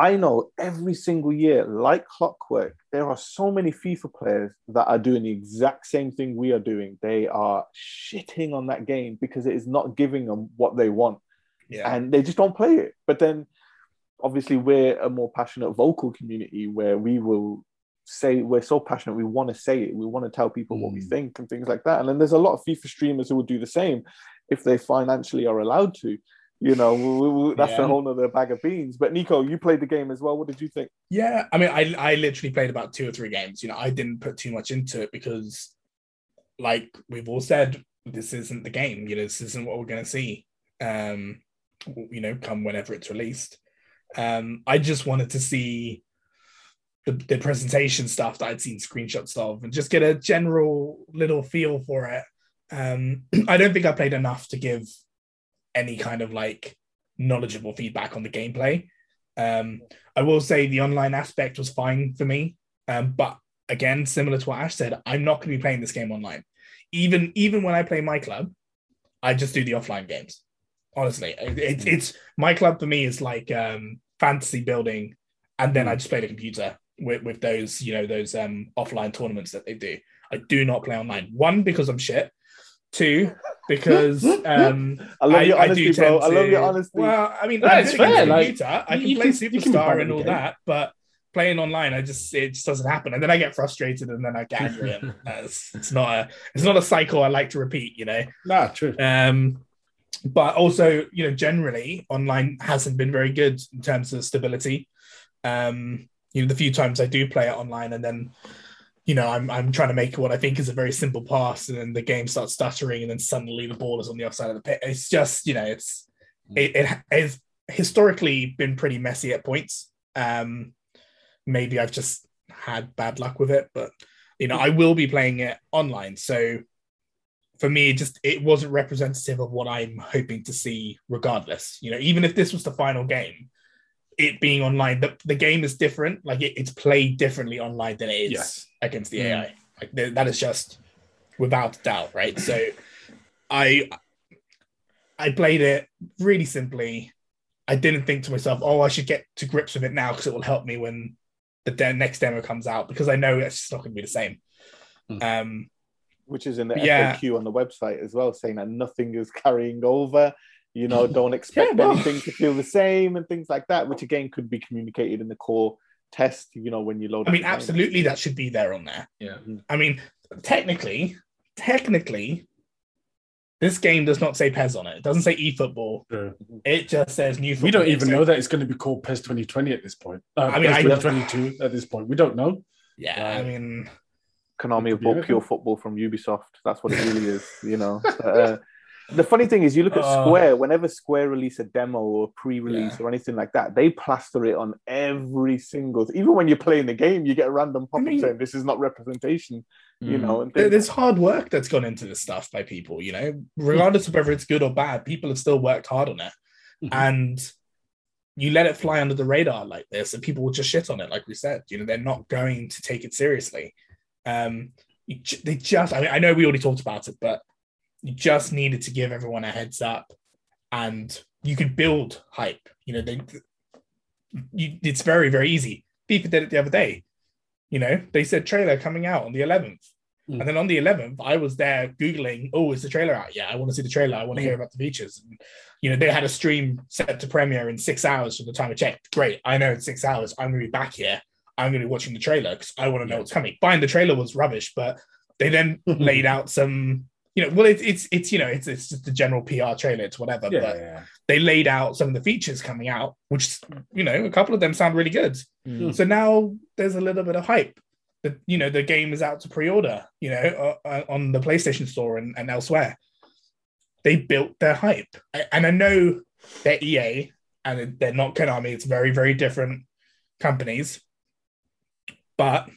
I know every single year, like clockwork, there are so many FIFA players that are doing the exact same thing we are doing. They are shitting on that game because it is not giving them what they want. Yeah. And they just don't play it. But then, obviously, we're a more passionate vocal community where we will say, we're so passionate, we want to say it. We want to tell people what we think and things like that. And then there's a lot of FIFA streamers who will do the same if they financially are allowed to. You know, that's a whole other bag of beans. But Nico, you played the game as well. What did you think? Yeah, I mean, I literally played about 2 or 3 games. You know, I didn't put too much into it because, like we've all said, this isn't the game. You know, this isn't what we're going to see, you know, come whenever it's released. I just wanted to see the presentation stuff that I'd seen screenshots of and just get a general little feel for it. I don't think I played enough to give any kind of like knowledgeable feedback on the gameplay. I will say the online aspect was fine for me. But again, similar to what Ash said, I'm not going to be playing this game online. Even when I play My Club, I just do the offline games. Honestly, it's My Club for me is like fantasy building. And then I just play the computer with those, you know, those offline tournaments that they do. I do not play online. 1, because I'm shit. 2, because I love your honesty, bro. I love your honesty. Well, I mean, that's fair. Like, I can play Superstar and all that, but playing online, it just doesn't happen. And then I get frustrated, and then I get angry. It's not a cycle I like to repeat, you know. Nah, true. But also, you know, generally online hasn't been very good in terms of stability. You know, the few times I do play it online, and then, you know, I'm trying to make what I think is a very simple pass, and then the game starts stuttering, and then suddenly the ball is on the offside of the pitch. It's just, you know, it has historically been pretty messy at points. maybe I've just had bad luck with it, but you know, I will be playing it online. So for me, it wasn't representative of what I'm hoping to see regardless. You know, even if this was the final game, it being online, the game is different. Like it's played differently online than it is against the AI. Like that is just without doubt, right? So I played it really simply. I didn't think to myself, oh, I should get to grips with it now because it will help me when the next demo comes out, because I know it's just not going to be the same. Which is in the FAQ on the website as well, saying that nothing is carrying over. You know, don't expect anything to feel the same and things like that, which again could be communicated in the core test, you know, when you load. I mean, absolutely, that should be there on there. Yeah. I mean, technically, this game does not say PES on it. It doesn't say eFootball. Sure. It just says new football. We don't even know that it's going to be called PES 2020 at this point. I mean, PES 2022 at this point. We don't know. Yeah, I mean... Konami have bought Pure Football from Ubisoft. That's what it really is, you know. The funny thing is, you look at Square, whenever Square release a demo or pre-release or anything like that, they plaster it on every single... Even when you're playing the game, you get a random pop-up saying, this is not representation, you know. And there's hard work that's gone into this stuff by people, you know. Regardless of whether it's good or bad, people have still worked hard on it. And you let it fly under the radar like this, and people will just shit on it, like we said. You know, they're not going to take it seriously. They just, I mean, I know we already talked about it, but you just needed to give everyone a heads up, and you could build hype. You know, it's very, very easy. FIFA did it the other day. You know, they said trailer coming out on the 11th. And then on the 11th, I was there Googling, oh, is the trailer out? Yeah, I want to see the trailer. I want to hear about the features. And, you know, they had a stream set to premiere in 6 hours from the time I checked. Great. I know in 6 hours, I'm going to be back here. I'm going to be watching the trailer because I want to know what's coming. Buying the trailer was rubbish, but they then laid out some, you know, well, it's you know, it's just the general PR trailer, it's whatever, but they laid out some of the features coming out, which, you know, a couple of them sound really good. So now there's a little bit of hype. You know, the game is out to pre-order, you know, on the PlayStation Store and elsewhere. They built their hype. And I know they're EA and they're not Konami. It's very, very different companies. But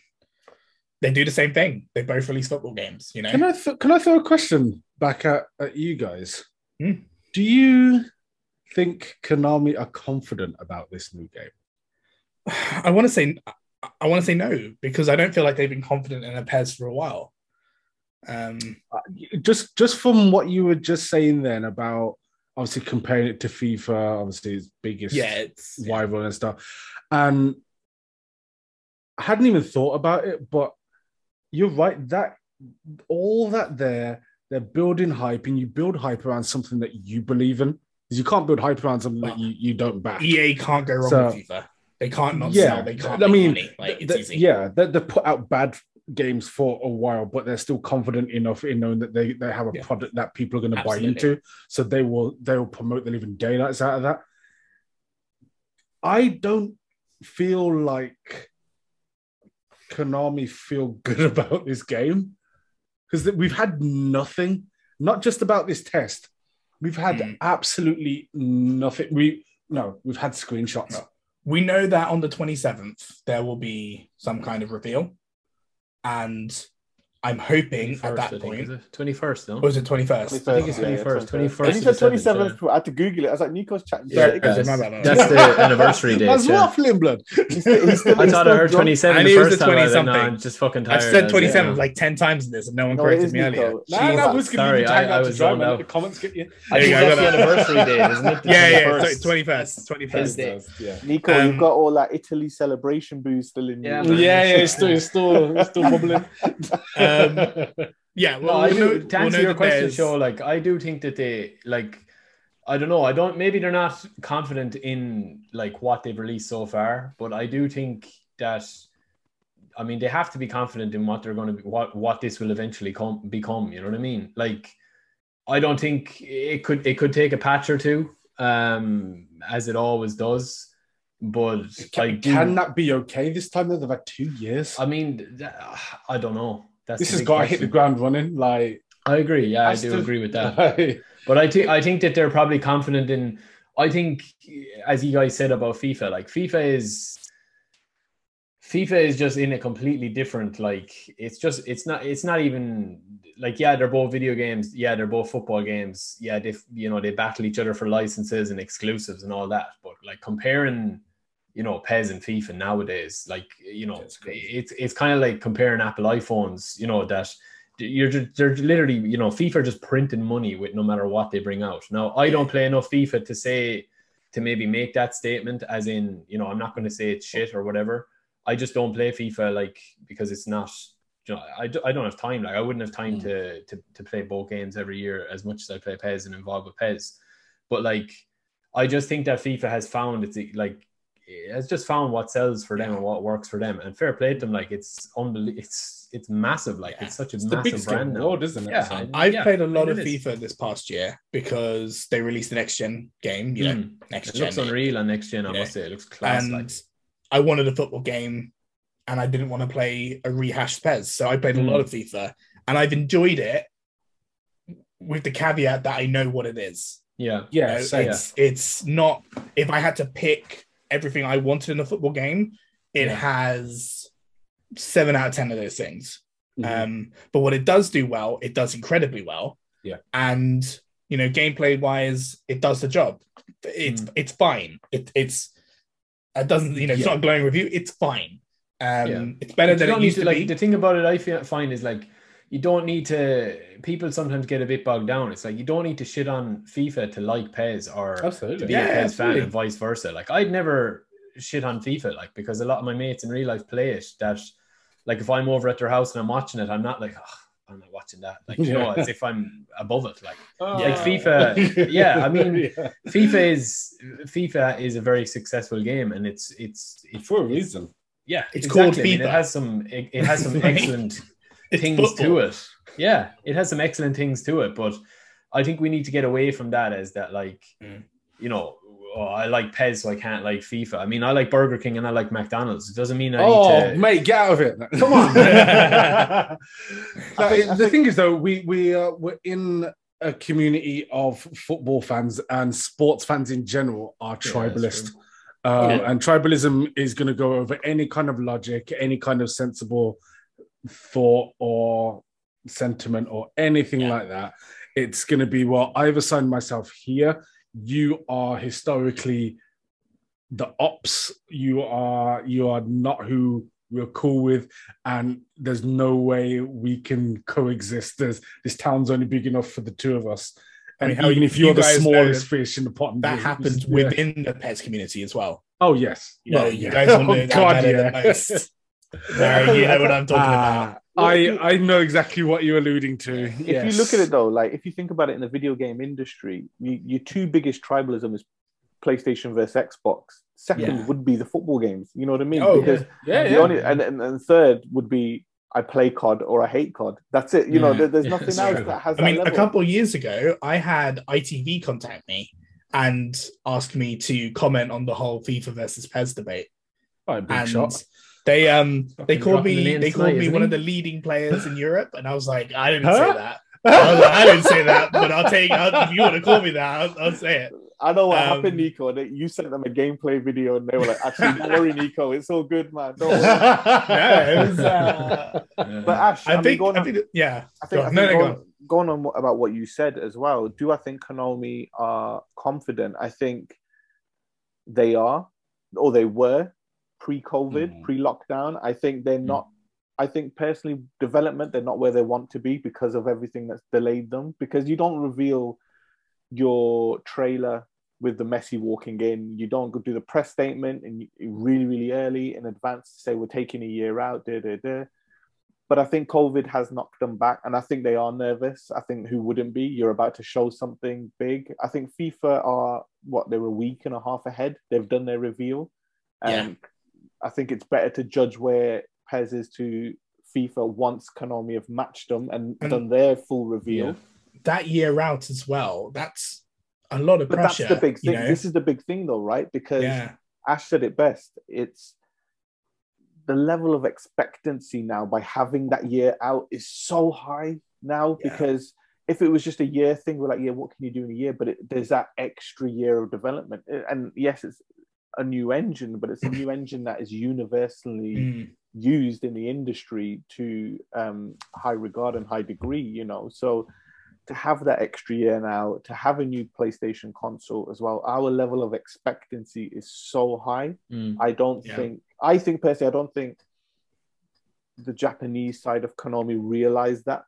they do the same thing. They both release football games, you know. Can I throw a question back at you guys? Do you think Konami are confident about this new game? I want to say no, because I don't feel like they've been confident in a PES for a while. Just from what you were just saying then about obviously comparing it to FIFA, obviously its biggest rival and stuff. And I hadn't even thought about it, but you're right that all that they're building hype, and you build hype around something that you believe in, because you can't build hype around something that you don't back. EA can't go wrong with FIFA. They can't not sell. They can't make money. Like, it's easy. Yeah, they put out bad games for a while, but they're still confident enough in knowing that they have a product that people are going to buy into. So they will promote the living daylights out of that. I don't feel like Konami feel good about this game, because we've had nothing. Not just about this test, we've had absolutely nothing. We've had screenshots. No. We know that on the 27th, there will be some kind of reveal. And I'm hoping at that point... 21st, though. Or is it 21st? I think it's 21st. 21st. He said 27th. I had to Google it. I was like, Nico's chatting. Yeah, that's the anniversary date. That's waffling blood. I thought I heard 27th. I knew it was the 20-something. I'm just fucking tired. I've said 27th like 10 times in this, and no one corrected me earlier. Sorry, I was zoned out. The comments get you. That's the anniversary date, isn't it? Yeah, 21st. Yeah. Nico, you've got all that Italy celebration booze still in you. Yeah, it's still bubbling. To answer your question, Shaw, like I do think that they, like, I don't know, maybe they're not confident in like what they've released so far, but I do think that, I mean, they have to be confident in what they're going to be, what this will eventually become. You know what I mean? Like, I don't think it could take a patch or two, as it always does. But can that be okay this time? That they've had 2 years. I mean, I don't know. This has got to hit the ground running. Like, I agree. Yeah, I do agree with that. But I think that they're probably confident in. I think, as you guys said about FIFA, like FIFA is FIFA is just in a completely different, like, it's not even like, yeah, they're both video games. Yeah. They're both football games. Yeah. They battle each other for licenses and exclusives and all that. But like comparing, PES and FIFA nowadays, like, it's kind of like comparing Apple iPhones, that they're literally, FIFA are just printing money with no matter what they bring out. Now, I don't play enough FIFA to say, to maybe make that statement as in, I'm not going to say it's shit or whatever. I just don't play FIFA, like, because it's not, I don't have time. Like, I wouldn't have time to play both games every year as much as I play PES and involved with PES. But like, I just think that FIFA has found it has just found what sells for them and what works for them. And fair play to them, like, it's unbelievable. It's massive. Like, it's such a massive brand now, isn't it? Yeah, I've played a lot of FIFA this past year because they released the next gen game. You know, next gen looks unreal on next gen. I must say, it looks class. Like, I wanted a football game and I didn't want to play a rehashed PES. So I played a lot of FIFA and I've enjoyed it with the caveat that I know what it is. Yeah. Yeah. It's not, if I had to pick everything I wanted in a football game, it has 7 out of 10 of those things. Mm-hmm. But what it does do well, it does incredibly well. Yeah. And, gameplay wise, it does the job. It's fine. It doesn't, it's not a glowing review. It's fine. It's better than it used to be. The thing about it, I find, is like, you don't need to, people sometimes get a bit bogged down. It's like, you don't need to shit on FIFA to like PES or to be a PES fan and vice versa. Like, I'd never shit on FIFA, like, because a lot of my mates in real life play it. That, like, if I'm over at their house and I'm watching it, I'm not like, oh, I'm not watching that. Like, as if I'm above it. Like, like FIFA. Yeah, I mean, FIFA is a very successful game, and it's for a reason. Yeah, it's called FIFA. I mean, it has some excellent things to it. Yeah, it has some excellent things to it. But I think we need to get away from that as that, like, I like PES, so I can't like FIFA. I mean, I like Burger King and I like McDonald's. It doesn't mean I need to... Oh, mate, get out of it. Come on. Thing is, though, we're in a community of football fans, and sports fans in general are tribalist. And tribalism is going to go over any kind of logic, any kind of sensible thought or sentiment or anything like that. It's going to be, well, I've assigned myself here. You are historically the ops. You are not who we're cool with, and there's no way we can coexist. This town's only big enough for the two of us. And even if you're the smallest fish in the pot, that happens within the PES community as well. Oh yes, you guys want to do that better than most. You know what I'm talking about. I know exactly what you're alluding to. If you look at it though, like if you think about it in the video game industry, your two biggest tribalism is PlayStation versus Xbox. Second would be the football games. You know what I mean? And third would be I play COD or I hate COD. That's it. There's nothing else that has. A couple of years ago, I had ITV contact me and ask me to comment on the whole FIFA versus PES debate. Oh, big shot. They called me one of the leading players in Europe, and I was like, I didn't say that. I didn't say that, but if you want to call me that, I'll say it. I know what happened, Nico. You sent them a gameplay video, and they were like, "Actually, don't worry, Nico. It's all good, man. Don't worry." No, it was. But Ash, going on about what you said as well. Do I think Konami are confident? I think they are, or they were. Pre-COVID, pre-lockdown, I think they're not. I think personally, development, they're not where they want to be because of everything that's delayed them. Because you don't reveal your trailer with the Messi walking in, you don't do the press statement and really, really early in advance to say we're taking a year out. But I think COVID has knocked them back, and I think they are nervous. I think who wouldn't be? You're about to show something big. I think FIFA are they were a week and a half ahead. They've done their reveal. I think it's better to judge where PES is to FIFA once Konami have matched them and done their full reveal. Yeah. That year out as well, that's a lot of pressure. That's the big thing. This is the big thing though, right? Because Ash said it best. It's the level of expectancy now by having that year out is so high now because if it was just a year thing, we're like, what can you do in a year? But there's that extra year of development. And yes, it's a new engine, but it's a new engine that is universally used in the industry to high regard and high degree, you know. So to have that extra year now, to have a new PlayStation console as well, our level of expectancy is so high. I think personally, I don't think the Japanese side of Konami realized that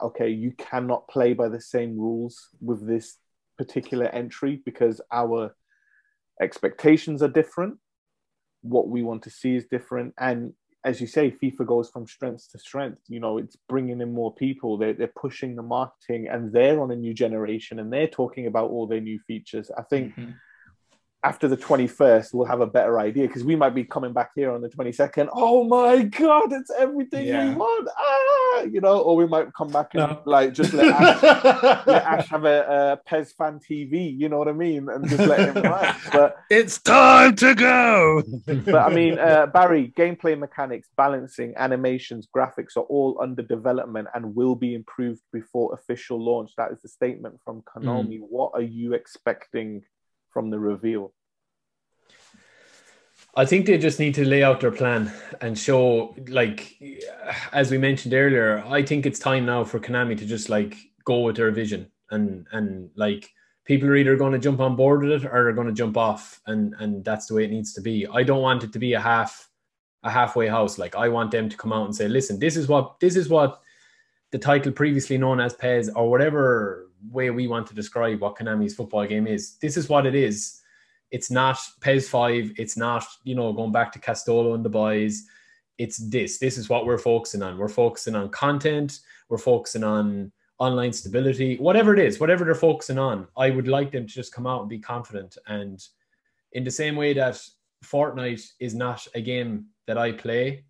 okay, you cannot play by the same rules with this particular entry because our expectations are different. What we want to see is different. And as you say, FIFA goes from strength to strength. You know, it's bringing in more people. They're pushing the marketing, and they're on a new generation, and they're talking about all their new features. I think after the 21st, we'll have a better idea, because we might be coming back here on the 22nd. Oh my God, it's everything we want. Ah, you know, or we might come back and like just let Ash, let Ash have a PES fan TV. You know what I mean? And just let him run. But it's time to go. But I mean, Barry, gameplay mechanics, balancing, animations, graphics are all under development and will be improved before official launch. That is the statement from Konami. What are you expecting from the reveal? I think they just need to lay out their plan and show, like, as we mentioned earlier, I think it's time now for Konami to just like go with their vision, and like people are either going to jump on board with it or they're going to jump off, and that's the way it needs to be. I don't want it to be a halfway house. Like, I want them to come out and say, listen, this is what the title previously known as PES, or whatever way we want to describe what Konami's football game is, this is what it is. It's not PES 5. It's not, you know, going back to Castolo and the boys. It's this. This is what we're focusing on. We're focusing on content. We're focusing on online stability. Whatever it is, whatever they're focusing on, I would like them to just come out and be confident. And in the same way that Fortnite is not a game that I play,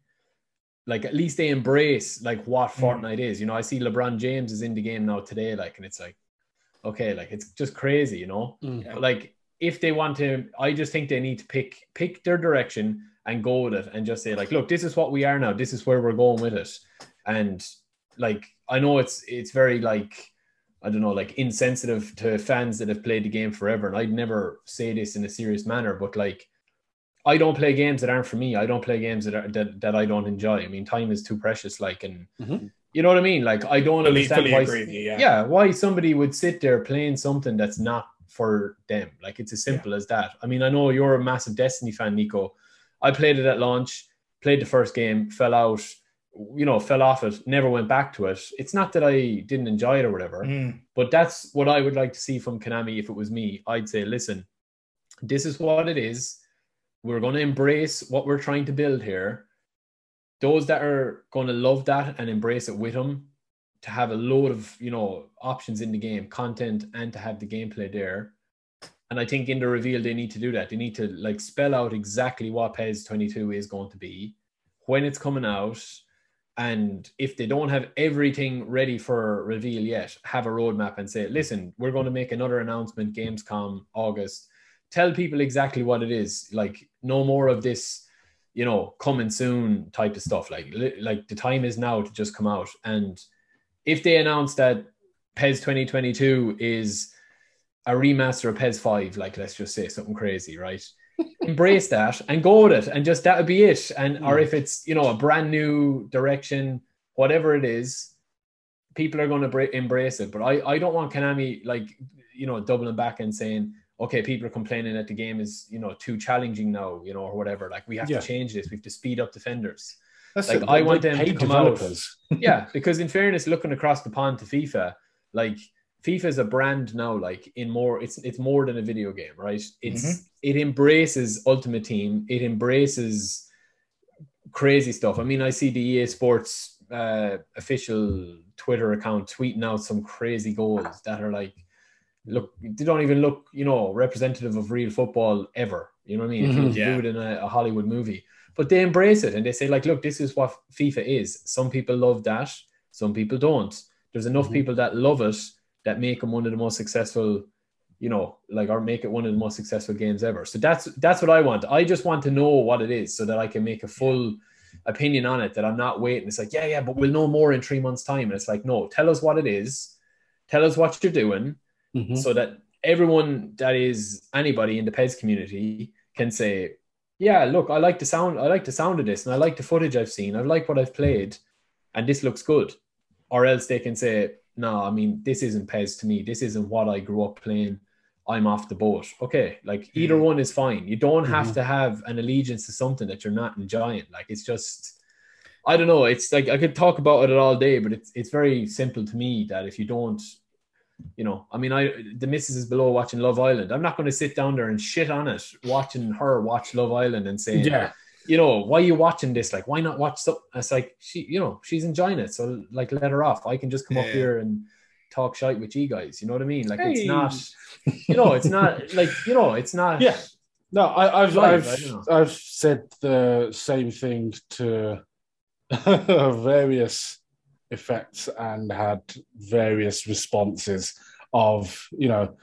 like, at least they embrace like what Fortnite is. You know, I see LeBron James is in the game now today, like, and it's like, okay, like, it's just crazy, you know. But, like, if they want to, I just think they need to pick their direction and go with it, and just say, like, look, this is what we are now. This is where we're going with it. And like, I know it's very, like, I don't know, like, insensitive to fans that have played the game forever. And I'd never say this in a serious manner, but like, I don't play games that aren't for me. I don't play games that I don't enjoy. I mean, time is too precious, like, and you know what I mean? Like, I don't understand why, why somebody would sit there playing something that's not for them. Like, it's as simple as that. I mean, I know you're a massive Destiny fan, Nico. I played it at launch, played the first game, fell out, you know, fell off it, never went back to it. It's not that I didn't enjoy it or whatever, but that's what I would like to see from Konami if it was me. I'd say, listen, this is what it is. We're going to embrace what we're trying to build here. Those that are going to love that and embrace it with them, to have a load of, you know, options in the game, content, and to have the gameplay there. And I think in the reveal, they need to do that. They need to, like, spell out exactly what PES 22 is going to be, when it's coming out. And if they don't have everything ready for reveal yet, have a roadmap and say, listen, we're going to make another announcement, Gamescom, August. Tell people exactly what it is. Like, no more of this, you know, coming soon type of stuff. Like the time is now to just come out. And if they announce that PES 2022 is a remaster of PES 5, like, let's just say something crazy, right? Embrace that and go with it, and just that would be it. And or if it's, you know, a brand new direction, whatever it is, people are going to embrace it. But I don't want Konami, like, you know, doubling back and saying, okay, people are complaining that the game is, you know, too challenging now, you know, or whatever. Like, we have to change this. We have to speed up defenders. That's like, I want them to come developers. Out. Because in fairness, looking across the pond to FIFA, like, FIFA is a brand now, like, in more, it's more than a video game, right? It embraces Ultimate Team. It embraces crazy stuff. I mean, I see the EA Sports official Twitter account tweeting out some crazy goals that are like, look, they don't even look, you know, representative of real football ever. You know what I mean? If you do it in a Hollywood movie, but they embrace it and they say, like, look, this is what FIFA is. Some people love that, some people don't. There's enough people that love it that make them one of the most successful, you know, like, or make it one of the most successful games ever. So that's what I want. I just want to know what it is so that I can make a full opinion on it. That I'm not waiting. It's like, yeah, but we'll know more in 3 months' time. And it's like, no, tell us what it is. Tell us what you're doing. So that everyone that is anybody in the PES community can say, yeah, look, I like the sound of this, and I like the footage I've seen, I like what I've played, and this looks good. Or else they can say, no, I mean, this isn't PES to me. This isn't what I grew up playing. I'm off the boat. Okay, like either one is fine. You don't have to have an allegiance to something that you're not enjoying. Like, it's just, I don't know. It's like, I could talk about it all day, but it's very simple to me that if you don't, you know, I mean, the missus is below watching Love Island. I'm not going to sit down there and shit on it, watching her watch Love Island and saying, yeah, you know, why are you watching this? Like, why not watch something? It's like, she, you know, she's enjoying it. So like, let her off. I can just come up here and talk shite with you guys. You know what I mean? Like, it's not, you know, it's not like, you know, it's not. Yeah. No, I've said the same thing to various effects and had various responses of, you know,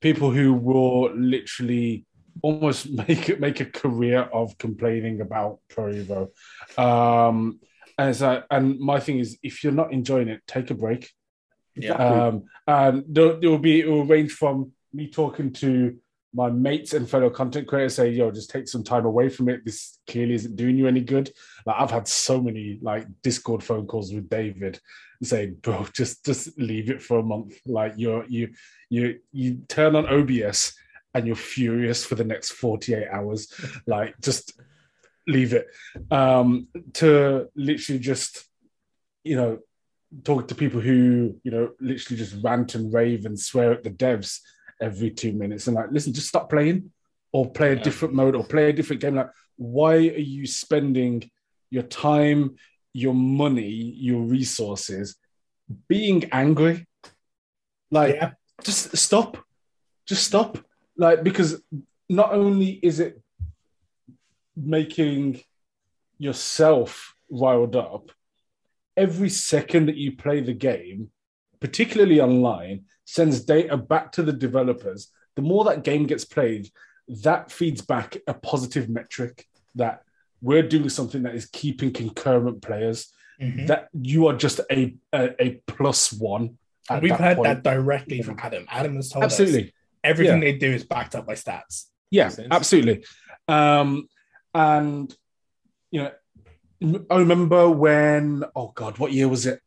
people who will literally almost make a career of complaining about Pro Evo. And my thing is, if you're not enjoying it, take a break. Yeah. And it will range from me talking to my mates and fellow content creators, say, yo, just take some time away from it. This clearly isn't doing you any good. Like, I've had so many like Discord phone calls with David saying, bro, just leave it for a month. Like, you turn on OBS and you're furious for the next 48 hours. Like, just leave it. To literally just, you know, talk to people who, you know, literally just rant and rave and swear at the devs every 2 minutes, and like, listen, just stop playing or play a different mode or play a different game. Like, why are you spending your time, your money, your resources being angry? Like, just stop. Like, because not only is it making yourself riled up, every second that you play the game, particularly online, sends data back to the developers. The more that game gets played, that feeds back a positive metric that we're doing something that is keeping concurrent players, that you are just a plus one. We've heard that directly from Adam. Adam has told us. Everything they do is backed up by stats. Yeah, absolutely. And, you know, I remember when, oh God, what year was it?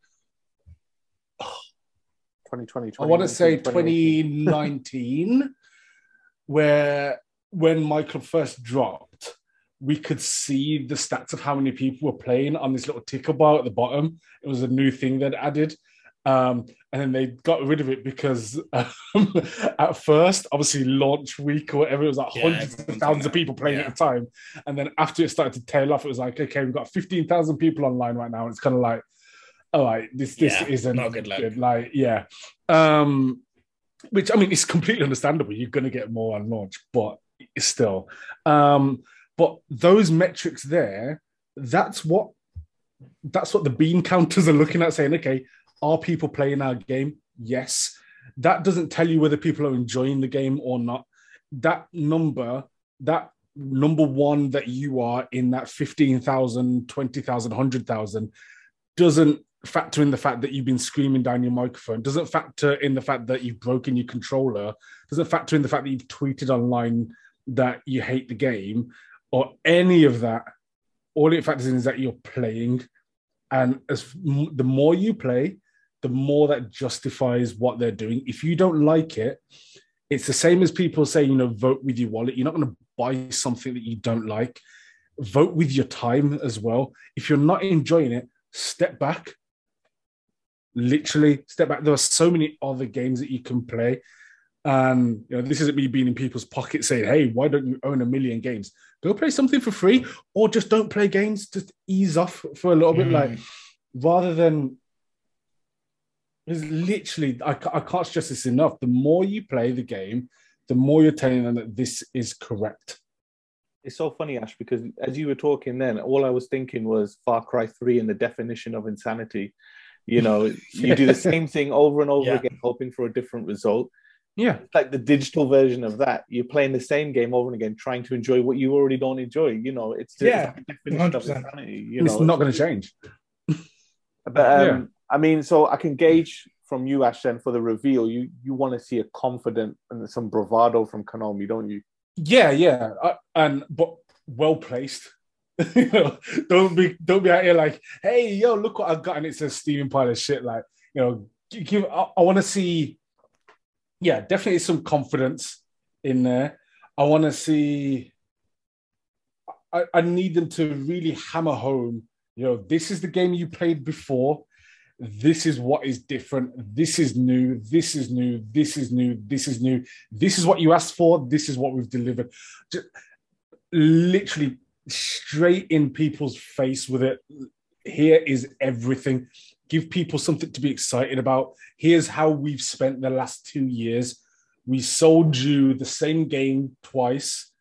2020. I want to say 2019, where when My Club first dropped, we could see the stats of how many people were playing on this little ticker bar at the bottom. It was a new thing they'd added. And then they got rid of it because at first, obviously launch week or whatever, it was like hundreds of thousands of people playing at a time. And then after it started to tail off, it was like, okay, we've got 15,000 people online right now. It's kind of like, all right, this isn't good. Like, yeah. Which, I mean, it's completely understandable. You're going to get more on launch, but it's still. But those metrics there, that's what the bean counters are looking at, saying, okay, are people playing our game? Yes. That doesn't tell you whether people are enjoying the game or not. That number one that you are in, that 15,000, 20,000, 100,000, doesn't factor in the fact that you've been screaming down your microphone, doesn't factor in the fact that you've broken your controller, doesn't factor in the fact that you've tweeted online that you hate the game or any of that. All it factors in is that you're playing. And the more you play, the more that justifies what they're doing. If you don't like it, it's the same as people saying, you know, vote with your wallet. You're not going to buy something that you don't like. Vote with your time as well. If you're not enjoying it, step back. Literally, step back. There are so many other games that you can play. And, you know, this isn't me being in people's pockets saying, hey, why don't you own 1 million games? Go play something for free, or just don't play games. Just ease off for a little bit. Like, rather than, it's literally, I can't stress this enough. The more you play the game, the more you're telling them that this is correct. It's so funny, Ash, because as you were talking then, all I was thinking was Far Cry 3 and the definition of insanity. You know, you do the same thing over and over again, hoping for a different result. Yeah. It's like the digital version of that. You're playing the same game over and again, trying to enjoy what you already don't enjoy. You know, it's just like the definition of insanity. You know, it's not going to change. But I mean, so I can gauge from you, Ash, then for the reveal, you want to see a confident and some bravado from Konami, don't you? Yeah, but well placed. You know, don't be out here like, hey, yo, look what I've got, and it's a steaming pile of shit. Like, you know, I want to see, yeah, definitely some confidence in there. I want to see. I need them to really hammer home, you know, this is the game you played before. This is what is different. This is new. This is new. This is new. This is new. This is what you asked for. This is what we've delivered. Just literally straight in people's face with it. Here is everything. Give people something to be excited about. Here's how we've spent the last 2 years. We sold you the same game twice.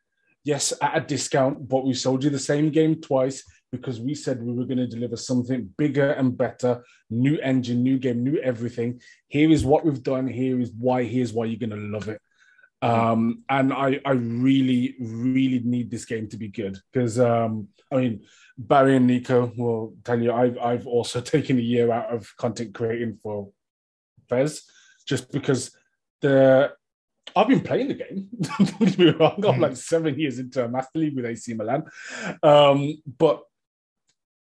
Yes, at a discount, but we sold you the same game twice, because we said we were going to deliver something bigger and better, new engine, new game, new everything. Here is what we've done. Here's why you're going to love it. And I really, really need this game to be good, because, I mean, Barry and Nico will tell you, I've also taken a year out of content creating for PES, just because I've been playing the game. Don't get me wrong. I'm like 7 years into a Master League with AC Milan. But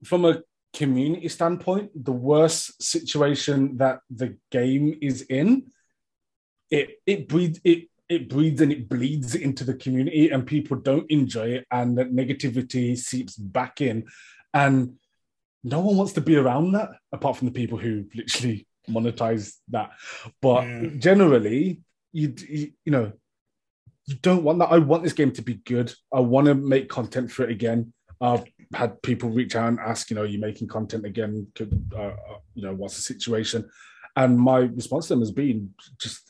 from a community standpoint, the worst situation that the game is in, it breeds and it bleeds into the community, and people don't enjoy it, and that negativity seeps back in. And no one wants to be around that, apart from the people who literally monetize that. But generally, you know, you don't want that. I want this game to be good. I want to make content for it again. I've had people reach out and ask, you know, are you making content again? You know, what's the situation? And my response to them has been just,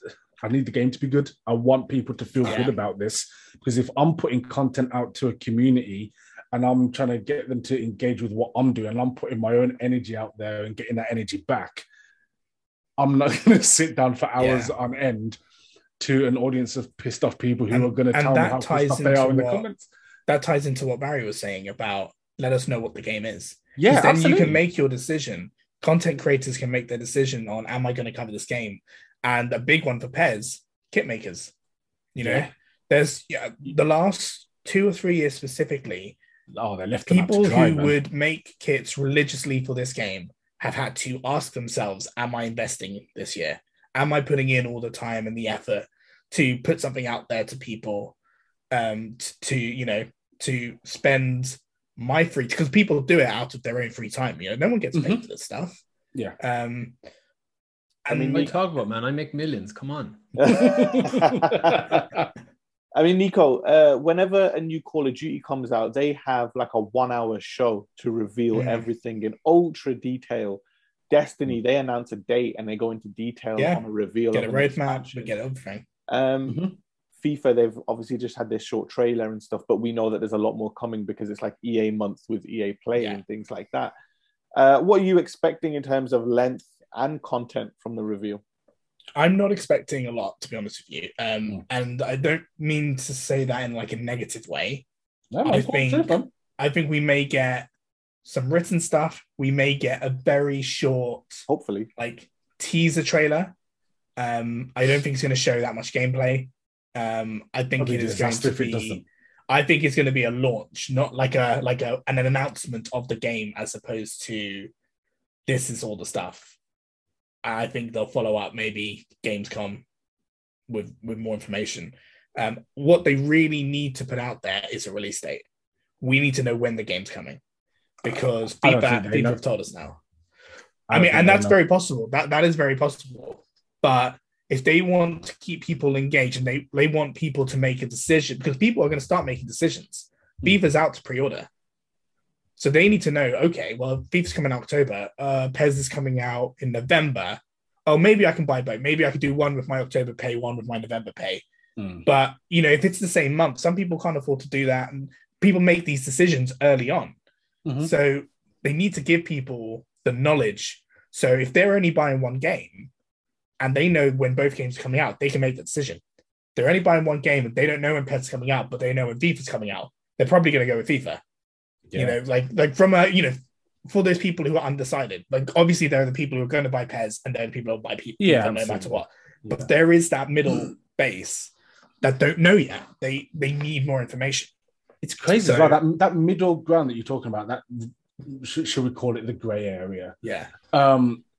I need the game to be good. I want people to feel good about this, because if I'm putting content out to a community and I'm trying to get them to engage with what I'm doing, and I'm putting my own energy out there and getting that energy back, I'm not going to sit down for hours on end to an audience of pissed off people who are going to tell me how pissed off they are in the comments. That ties into what Barry was saying about let us know what the game is. Yeah, then absolutely. You can make your decision. Content creators can make their decision on, am I going to cover this game? And a big one for PES, kit makers. You know, there's the last 2 or 3 years specifically, they left people who would make kits religiously for this game have had to ask themselves, am I investing this year? Am I putting in all the time and the effort to put something out there to people, to spend my free, because people do it out of their own free time. You know, no one gets paid for this stuff. Yeah. I mean, what are you talking about, man? I make millions. Come on. I mean, Nico, whenever a new Call of Duty comes out, they have like a 1 hour show to reveal everything in ultra detail. Destiny, they announce a date and they go into detail on a reveal. Get a roadmap, get everything. FIFA, they've obviously just had their short trailer and stuff, but we know that there's a lot more coming because it's like EA month with EA Play and things like that. What are you expecting in terms of length and content from the reveal? I'm not expecting a lot, to be honest with you. And I don't mean to say that in like a negative way. No, I think we may get some written stuff. We may get a very short, hopefully, like teaser trailer. I don't think it's going to show that much gameplay. I think it is going to be. I think it's going to be a launch, not like an announcement of the game, as opposed to this is all the stuff. I think they'll follow up maybe Gamescom with more information. What they really need to put out there is a release date. We need to know when the game's coming, because people have told us now. I mean, and that's very possible. That is very possible. But if they want to keep people engaged and they want people to make a decision, because people are going to start making decisions. FIFA's out to pre-order. So they need to know, okay, well, FIFA's coming out October. PES is coming out in November. Oh, maybe I can buy both. Maybe I could do one with my October pay, one with my November pay. But, you know, if it's the same month, some people can't afford to do that. And people make these decisions early on. So they need to give people the knowledge. So if they're only buying one game and they know when both games are coming out, they can make the decision. They're only buying one game and they don't know when PES is coming out, but they know when FIFA's coming out. They're probably going to go with FIFA. Yeah. You know, like from a, you know, for those people who are undecided, like obviously there are the people who are going to buy PES and then people who will buy people no matter what. But there is that middle base that don't know yet. They need more information. It's crazy. So, that middle ground that you're talking about, that should we call it the grey area? Yeah.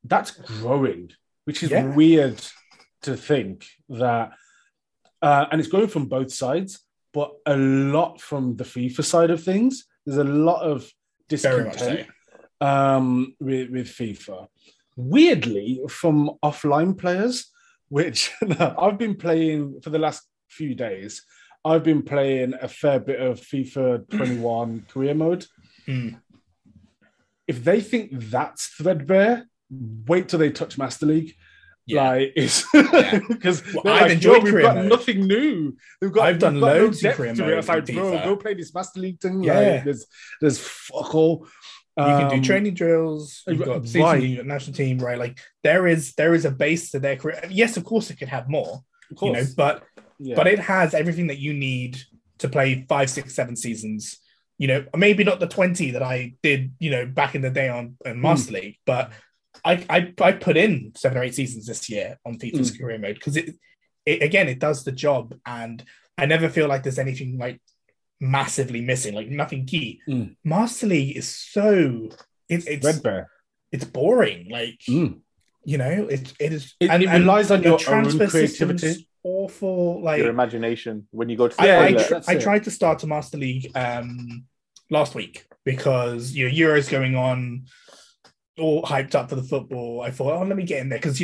That's growing, which is weird to think that. And it's growing from both sides, but a lot from the FIFA side of things. There's a lot of discontent with FIFA. Weirdly, from offline players, which I've been playing for the last few days, I've been playing a fair bit of FIFA 21 career mode. Mm. If they think that's threadbare, wait till they touch Master League. Yeah. Like, it's because I've enjoyed career mode. We've got nothing new. I've done loads of career mode. It's like, bro, go play this Master League thing. Yeah. Like, there's fuck all. You can do training drills. You've got season, national team, right? Like there is a base to their career. Yes, of course, it could have more. Of course, but it has everything that you need to play 5, 6, 7 seasons. You know, maybe not the 20 that I did. You know, back in the day on Master League, but I put in 7 or 8 seasons this year on FIFA's career mode because it again it does the job, and I never feel like there's anything like massively missing, like nothing key. Master League is so it's boring, like you know, it relies on your transfer own creativity, awful, like your imagination when you go to. I tried to start a Master League last week because Euro's going on, all hyped up for the football. I thought, let me get in there because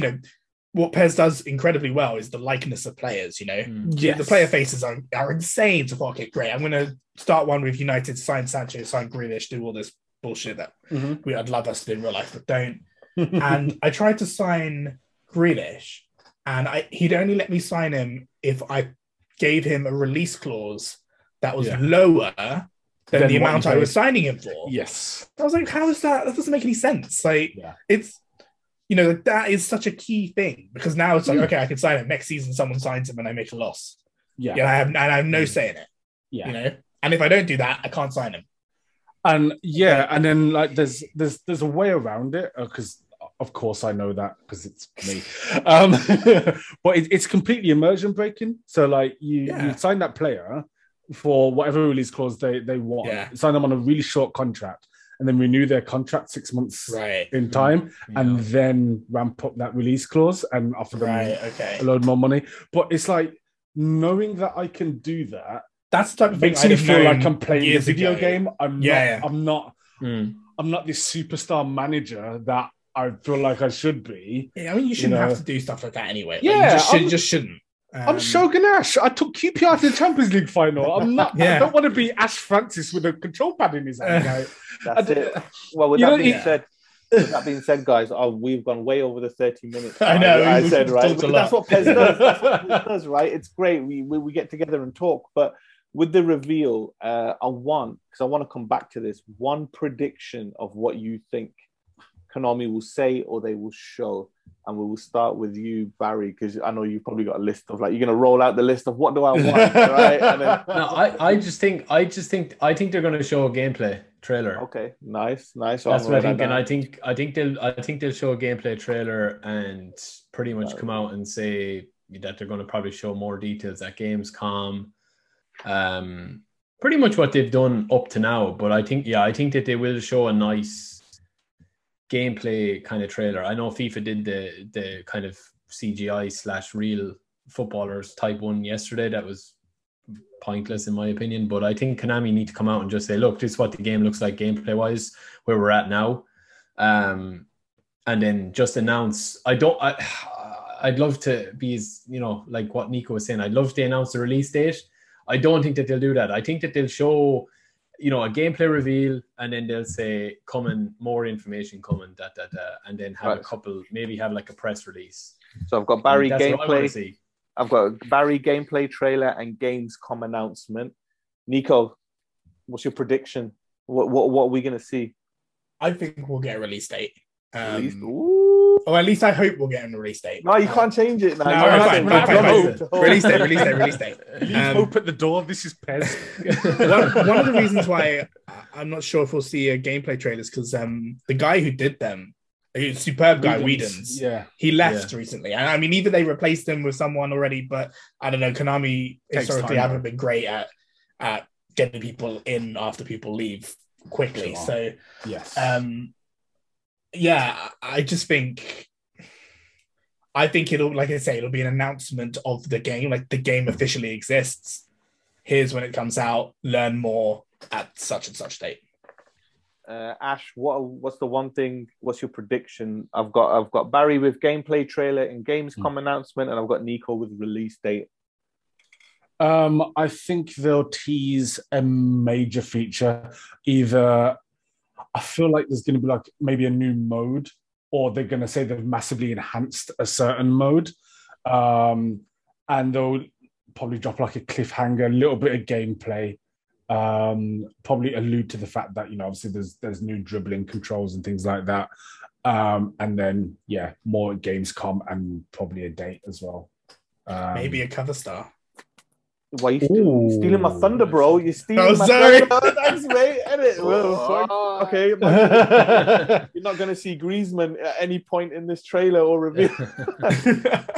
what PES does incredibly well is the likeness of players, Yes. The player faces are insane. So, okay, great. I'm going to start one with United, sign Sancho, sign Grealish, do all this bullshit that I'd love us to do in real life, but don't. And I tried to sign Grealish, and he'd only let me sign him if I gave him a release clause that was lower than the amount I was signing him for. Yes. I was like, how is that? That doesn't make any sense. Like, it's... that is such a key thing because now it's like, okay, I can sign him. Next season, someone signs him and I make a loss. Yeah. I have no say in it. Yeah. And if I don't do that, I can't sign him. And and then like there's a way around it because of course I know that because it's me. But it's completely immersion breaking. So like you sign that player for whatever release clause they want. Yeah. Sign them on a really short contract. And then renew their contract 6 months in time, and then ramp up that release clause and offer them a load more money. But it's like knowing that I can do that. That's the type of thing makes me feel like I'm playing a video game. I'm not this superstar manager that I feel like I should be. Yeah, I mean, you shouldn't have to do stuff like that anyway. Yeah, like, you just shouldn't. I'm Shogun Ash. I took QPR to the Champions League final. I'm not. I don't want to be Ash Francis with a control pad in his hand. That's it. Well, with that being said, guys, we've gone way over the 30 minutes. I know. I said right. That's what PES does. That's what PES does, right? It's great. We get together and talk. But with the reveal, because I want to come back to this one prediction of what you think Konami will say or they will show. And we will start with you, Barry, because I know you've probably got a list of, like, you're going to roll out the list of what do I want, right? And then... No, I think they're going to show a gameplay trailer. Okay, nice. That's what I think, and I think they'll show a gameplay trailer and pretty much come out and say that they're going to probably show more details at Gamescom. Pretty much what they've done up to now, but I think that they will show a nice gameplay kind of trailer. I know FIFA did the kind of CGI / real footballers type one yesterday. That was pointless in my opinion, but I think Konami need to come out and just say, look, this is what the game looks like gameplay wise, where we're at now. And then just announce, I'd love to be as, like what Nico was saying, I'd love to announce the release date. I don't think that they'll do that. I think that they'll show a gameplay reveal, and then they'll say, more information coming, and then have a couple, maybe have like a press release. So I've got Barry gameplay. I've got Barry gameplay trailer and Gamescom announcement. Nico, what's your prediction? What are we going to see? I think we'll get a release date. Or at least I hope we'll get a release date. No, you can't change it now. No, fine. Release date. Hope at the door. This is PES. One of the reasons why I'm not sure if we'll see a gameplay trailer is because the guy who did them a superb guy, Whedon's. Yeah. He left recently. And I mean, either they replaced him with someone already, but I don't know, Konami historically haven't been great at getting people in after people leave quickly. Sure. So, yes. Yeah, I just think... I think it'll, like I say, it'll be an announcement of the game. Like, the game officially exists. Here's when it comes out. Learn more at such and such date. Ash, what's the one thing? What's your prediction? I've got Barry with gameplay trailer and Gamescom announcement, and I've got Nico with release date. I think they'll tease a major feature. Either I feel like there's going to be like maybe a new mode, or they're going to say they've massively enhanced a certain mode, and they'll probably drop like a cliffhanger, a little bit of gameplay. Probably allude to the fact that, you know, obviously there's new dribbling controls and things like that, and then more at Gamescom and probably a date as well. Maybe a cover star. Why are you stealing my thunder, bro? You're stealing my thunder. Thanks, mate. Well, okay. You're not going to see Griezmann at any point in this trailer or review.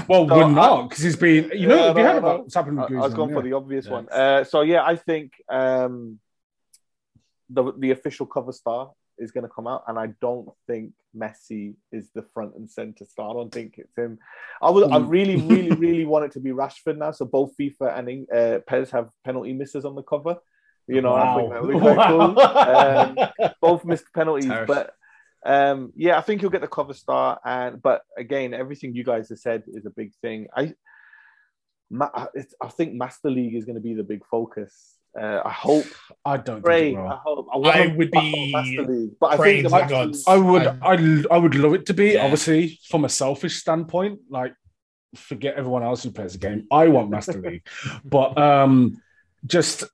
Well, so we're not, because he's been, you know, have you heard about what's happened with Griezmann? I was going for the obvious one. I think the official cover star is going to come out, and I don't think Messi is the front and centre star. I don't think it's him. I really, really, really want it to be Rashford now. So both FIFA and PES have penalty misses on the cover. You know, I think that would be quite cool. Both missed penalties, but I think he'll get the cover star. But again, everything you guys have said is a big thing. I think Master League is going to be the big focus. I hope. I don't think it will. I hope. I would be praying to God. I would love it to be. Yeah. Obviously, from a selfish standpoint, like forget everyone else who plays the game. I want Master League, but just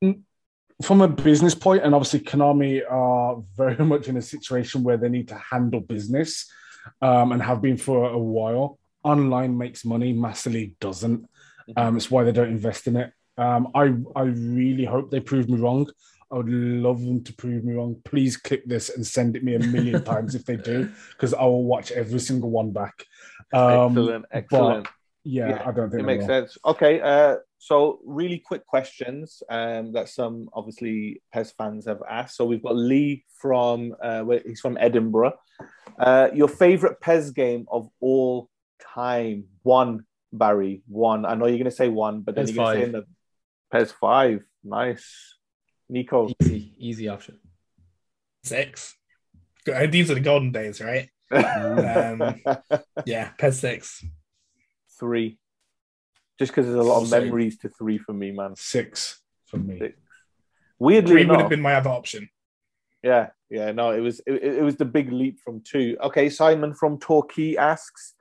from a business point, and obviously Konami are very much in a situation where they need to handle business, and have been for a while. Online makes money. Master League doesn't. It's why they don't invest in it. I really hope they prove me wrong. I would love them to prove me wrong. Please clip this and send it me 1,000,000 times if they do, because I will watch every single one back. Excellent. But I don't think it makes sense. Okay, so really quick questions that some obviously PES fans have asked. So we've got Lee from he's from Edinburgh. Your favorite PES game of all time? One, Barry. One. I know you're going to say one, but then PES you're going to say another. PS5, nice. Nico. Easy option. 6. These are the golden days, right? PS6. 3. Just because there's a lot of memories to 3 for me, man. 6 for me. 6. Weirdly 3 would have been my other option. It was the big leap from 2. Okay, Simon from Torquay asks,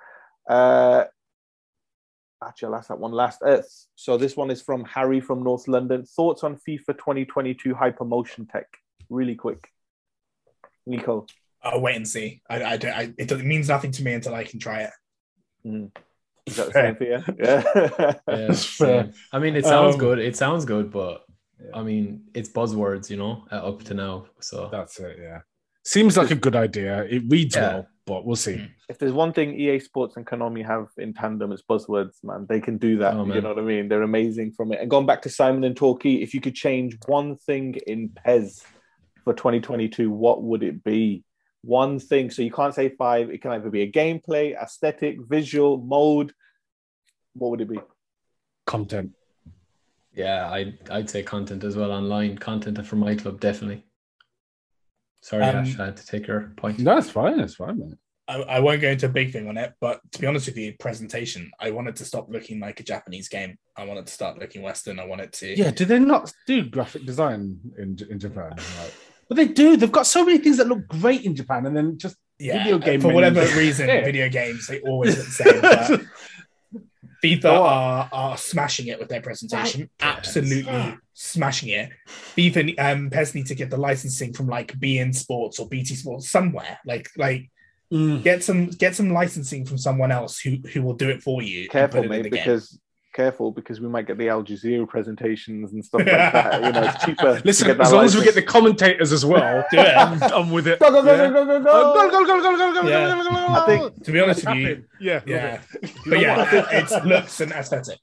actually, I'll ask that one last. So this one is from Harry from North London. Thoughts on FIFA 2022 hypermotion tech? Really quick. Nico. I'll wait and see. It means nothing to me until I can try it. Is that the same for you? Yeah. I mean, it sounds good. It sounds good, but I mean, it's buzzwords, you know, up to now. So that's it, yeah. Seems like a good idea. It reads well. But we'll see. If there's one thing EA Sports and Konami have in tandem, it's buzzwords, man. They can do that. You know what I mean? They're amazing from it. And going back to Simon and Torquay, if you could change one thing in PES for 2022, what would it be? One thing. So you can't say 5. It can either be a gameplay, aesthetic, visual, mode. What would it be? Content. Yeah, I'd say content as well. Online content for My Club, definitely. Sorry, Ash, I had to take your point. No, it's fine. It's fine, man. I won't go into a big thing on it, but to be honest with you, presentation, I wanted to stop looking like a Japanese game. I wanted to start looking Western. I wanted to... Yeah, do they not do graphic design in Japan? Right? But they do. They've got so many things that look great in Japan, and then just video game... For whatever reason, video games, they always look the same. FIFA are smashing it with their presentation. Absolutely smashing it. FIFA PES need to get the licensing from like BN Sports or BT Sports somewhere. Get some licensing from someone else who will do it for you. Careful, mate, because careful because we might get the Al Jazeera presentations and stuff like that. You know, it's cheaper. Listen, as long as we get the commentators as well, I'm with it. Go, go, go, go, go, go, go, go, go, go, go, go. I think, to be honest with you, but yeah, it's looks and aesthetic.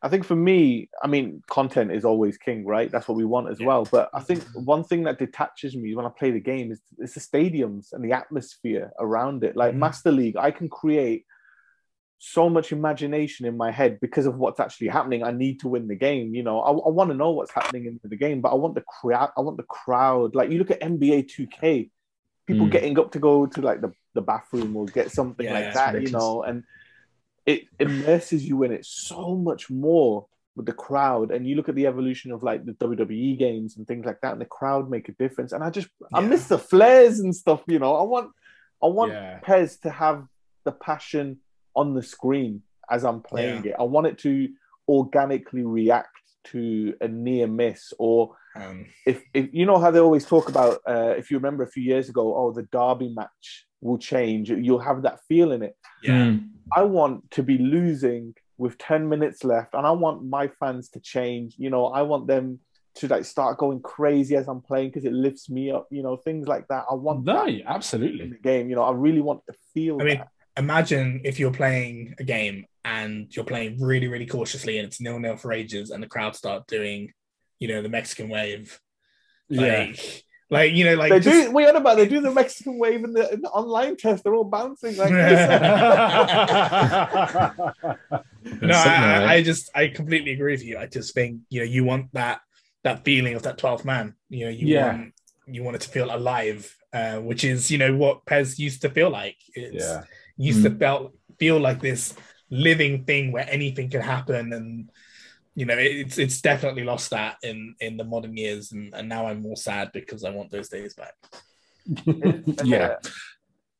I think for me, I mean, content is always king, right? That's what we want as well. But I think one thing that detaches me when I play the game is it's the stadiums and the atmosphere around it. Like Master League, I can create so much imagination in my head because of what's actually happening. I need to win the game, you know. I want to know what's happening in the game, but I want the crowd. I want the crowd. Like you look at NBA 2K, people getting up to go to like the bathroom or get something like that, ridiculous. You know. And it immerses you in it so much more with the crowd. And you look at the evolution of like the WWE games and things like that, and the crowd make a difference. And I just I miss the flares and stuff, you know. I want PES to have the passion on the screen as I'm playing it. I want it to organically react to a near miss, or if you know how they always talk about, if you remember a few years ago, oh, the derby match will change. You'll have that feel in it. Yeah, I want to be losing with 10 minutes left, and I want my fans to change. You know, I want them to like start going crazy as I'm playing because it lifts me up. You know, things like that. I want that absolutely in the game. You know, I really want to feel. I mean, imagine if you're playing a game and you're playing really, really cautiously and it's 0-0 for ages and the crowd start doing, you know, the Mexican wave. Like you know, like... They do the Mexican wave in the online test. They're all bouncing like this. No, I completely agree with you. I just think, you know, you want that feeling of that 12th man. You know, you want it to feel alive, which is, you know, what PES used to feel like. It's... Yeah. Used to feel like this living thing where anything can happen, and you know it's definitely lost that in the modern years, and now I'm more sad because I want those days back.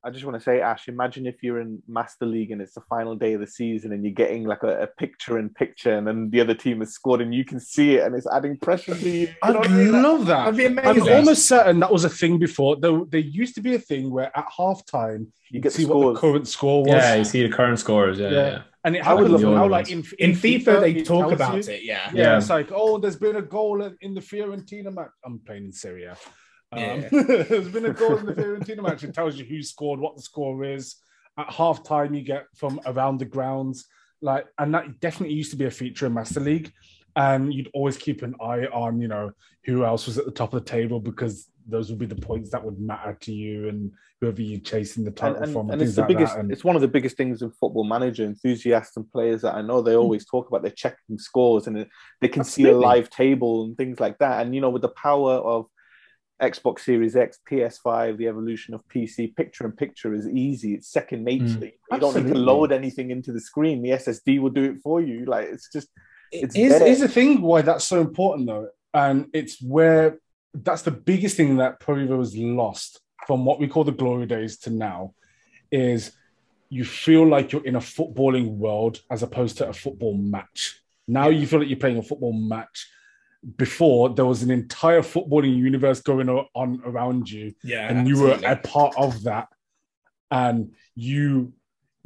I just want to say, Ash, imagine if you're in Master League and it's the final day of the season and you're getting like a picture-in-picture and then the other team has scored and you can see it and it's adding pressure to you. I'd love that. That'd be amazing. I'm almost certain that was a thing before. There used to be a thing where at halftime you get to see what the current score was. Yeah, you see the current scorers. Yeah. And I would love how, like, in FIFA, they talk about it. Yeah. It's like, oh, there's been a goal in the Fiorentina match. I'm playing in Serie A. There's been a goal in the Fiorentina match. It tells you who scored, what the score is. At halftime, you get from around the grounds, like, and that definitely used to be a feature in Master League. And you'd always keep an eye on, you know, who else was at the top of the table, because those would be the points that would matter to you and whoever you're chasing the title from. And it's the biggest. It's one of the biggest things in Football Manager. Enthusiasts and players that I know, they always talk about. They're checking scores and they can see a live table and things like that. And you know, with the power of Xbox Series X, PS5, the evolution of PC, picture-in-picture is easy. It's second nature. You don't need to load anything into the screen. The SSD will do it for you. Like, it's just... It's the thing why that's so important, though. And it's where... That's the biggest thing that probably was lost from what we call the glory days to now, is you feel like you're in a footballing world as opposed to a football match. Now you feel like you're playing a football match. Before, there was an entire footballing universe going on around you, and you were a part of that, and you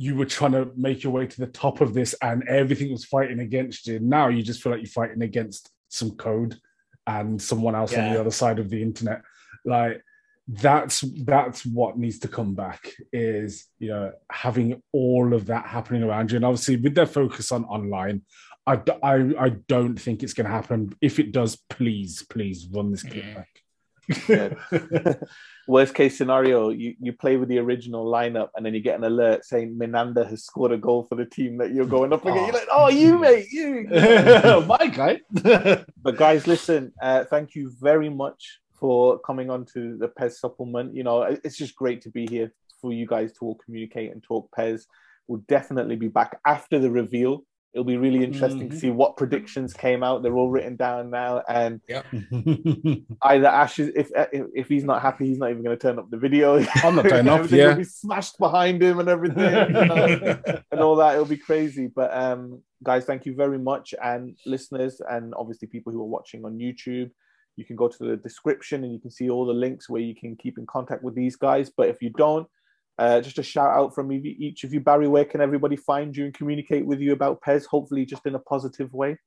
were trying to make your way to the top of this, and everything was fighting against you. Now you just feel like you're fighting against some code and someone else on the other side of the internet. Like that's what needs to come back, is, you know, having all of that happening around you. And obviously with their focus on online, I don't think it's going to happen. If it does, please run this clip back. Worst case scenario, you play with the original lineup and then you get an alert saying Menander has scored a goal for the team that you're going up against. You're like, oh, you, mate, you. My guy. But guys, listen, thank you very much for coming on to the PES supplement. You know, it's just great to be here for you guys to all communicate and talk PES. We'll definitely be back after the reveal. It'll be really interesting to see what predictions came out. They're all written down now, and either Ash is, if he's not happy, he's not even going to turn up the video. I'm not turning up. Everything will be smashed behind him and everything, you know, and all that. It'll be crazy. But guys, thank you very much, and listeners, and obviously people who are watching on YouTube. You can go to the description and you can see all the links where you can keep in contact with these guys. But if you don't, Just a shout out from each of you. Barry, where can everybody find you and communicate with you about PES? Hopefully just in a positive way.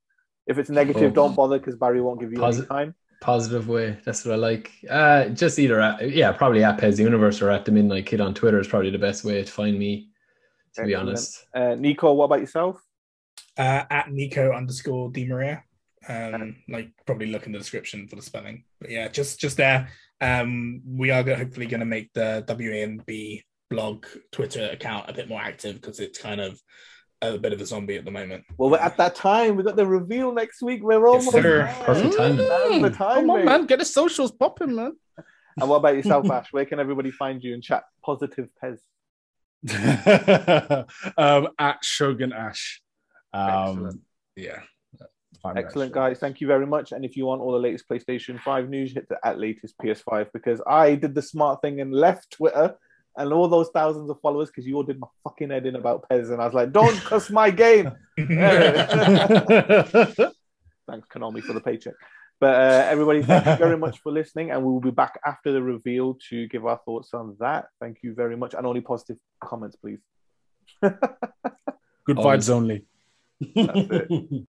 If it's negative, don't bother, because Barry won't give you any time. Positive way, that's what I like. Just either at, probably at PES Universe or at the Midnight Kid on Twitter is probably the best way to find me, to be honest. Nico, what about yourself? At Nico_DiMaria. Like, probably look in the description for the spelling, but yeah, just there. We are hopefully going to make the WANB blog Twitter account a bit more active, because it's kind of a bit of a zombie at the moment. Well, we're at that time. We got the reveal next week. We're almost perfect timing. Come on, man, get the socials popping, man. And what about yourself, Ash? Where can everybody find you and chat positive PES? At Shogun Ash. Excellent. Yeah. Excellent, guys. Thank you very much. And if you want all the latest PlayStation 5 news, hit the @latestps5, because I did the smart thing and left Twitter and all those thousands of followers because you all did my fucking head in about PES, and I was like, don't cuss my game. Thanks, Konami, for the paycheck. But everybody, thank you very much for listening, and we will be back after the reveal to give our thoughts on that. Thank you very much, and only positive comments, please. Good vibes only. That's it.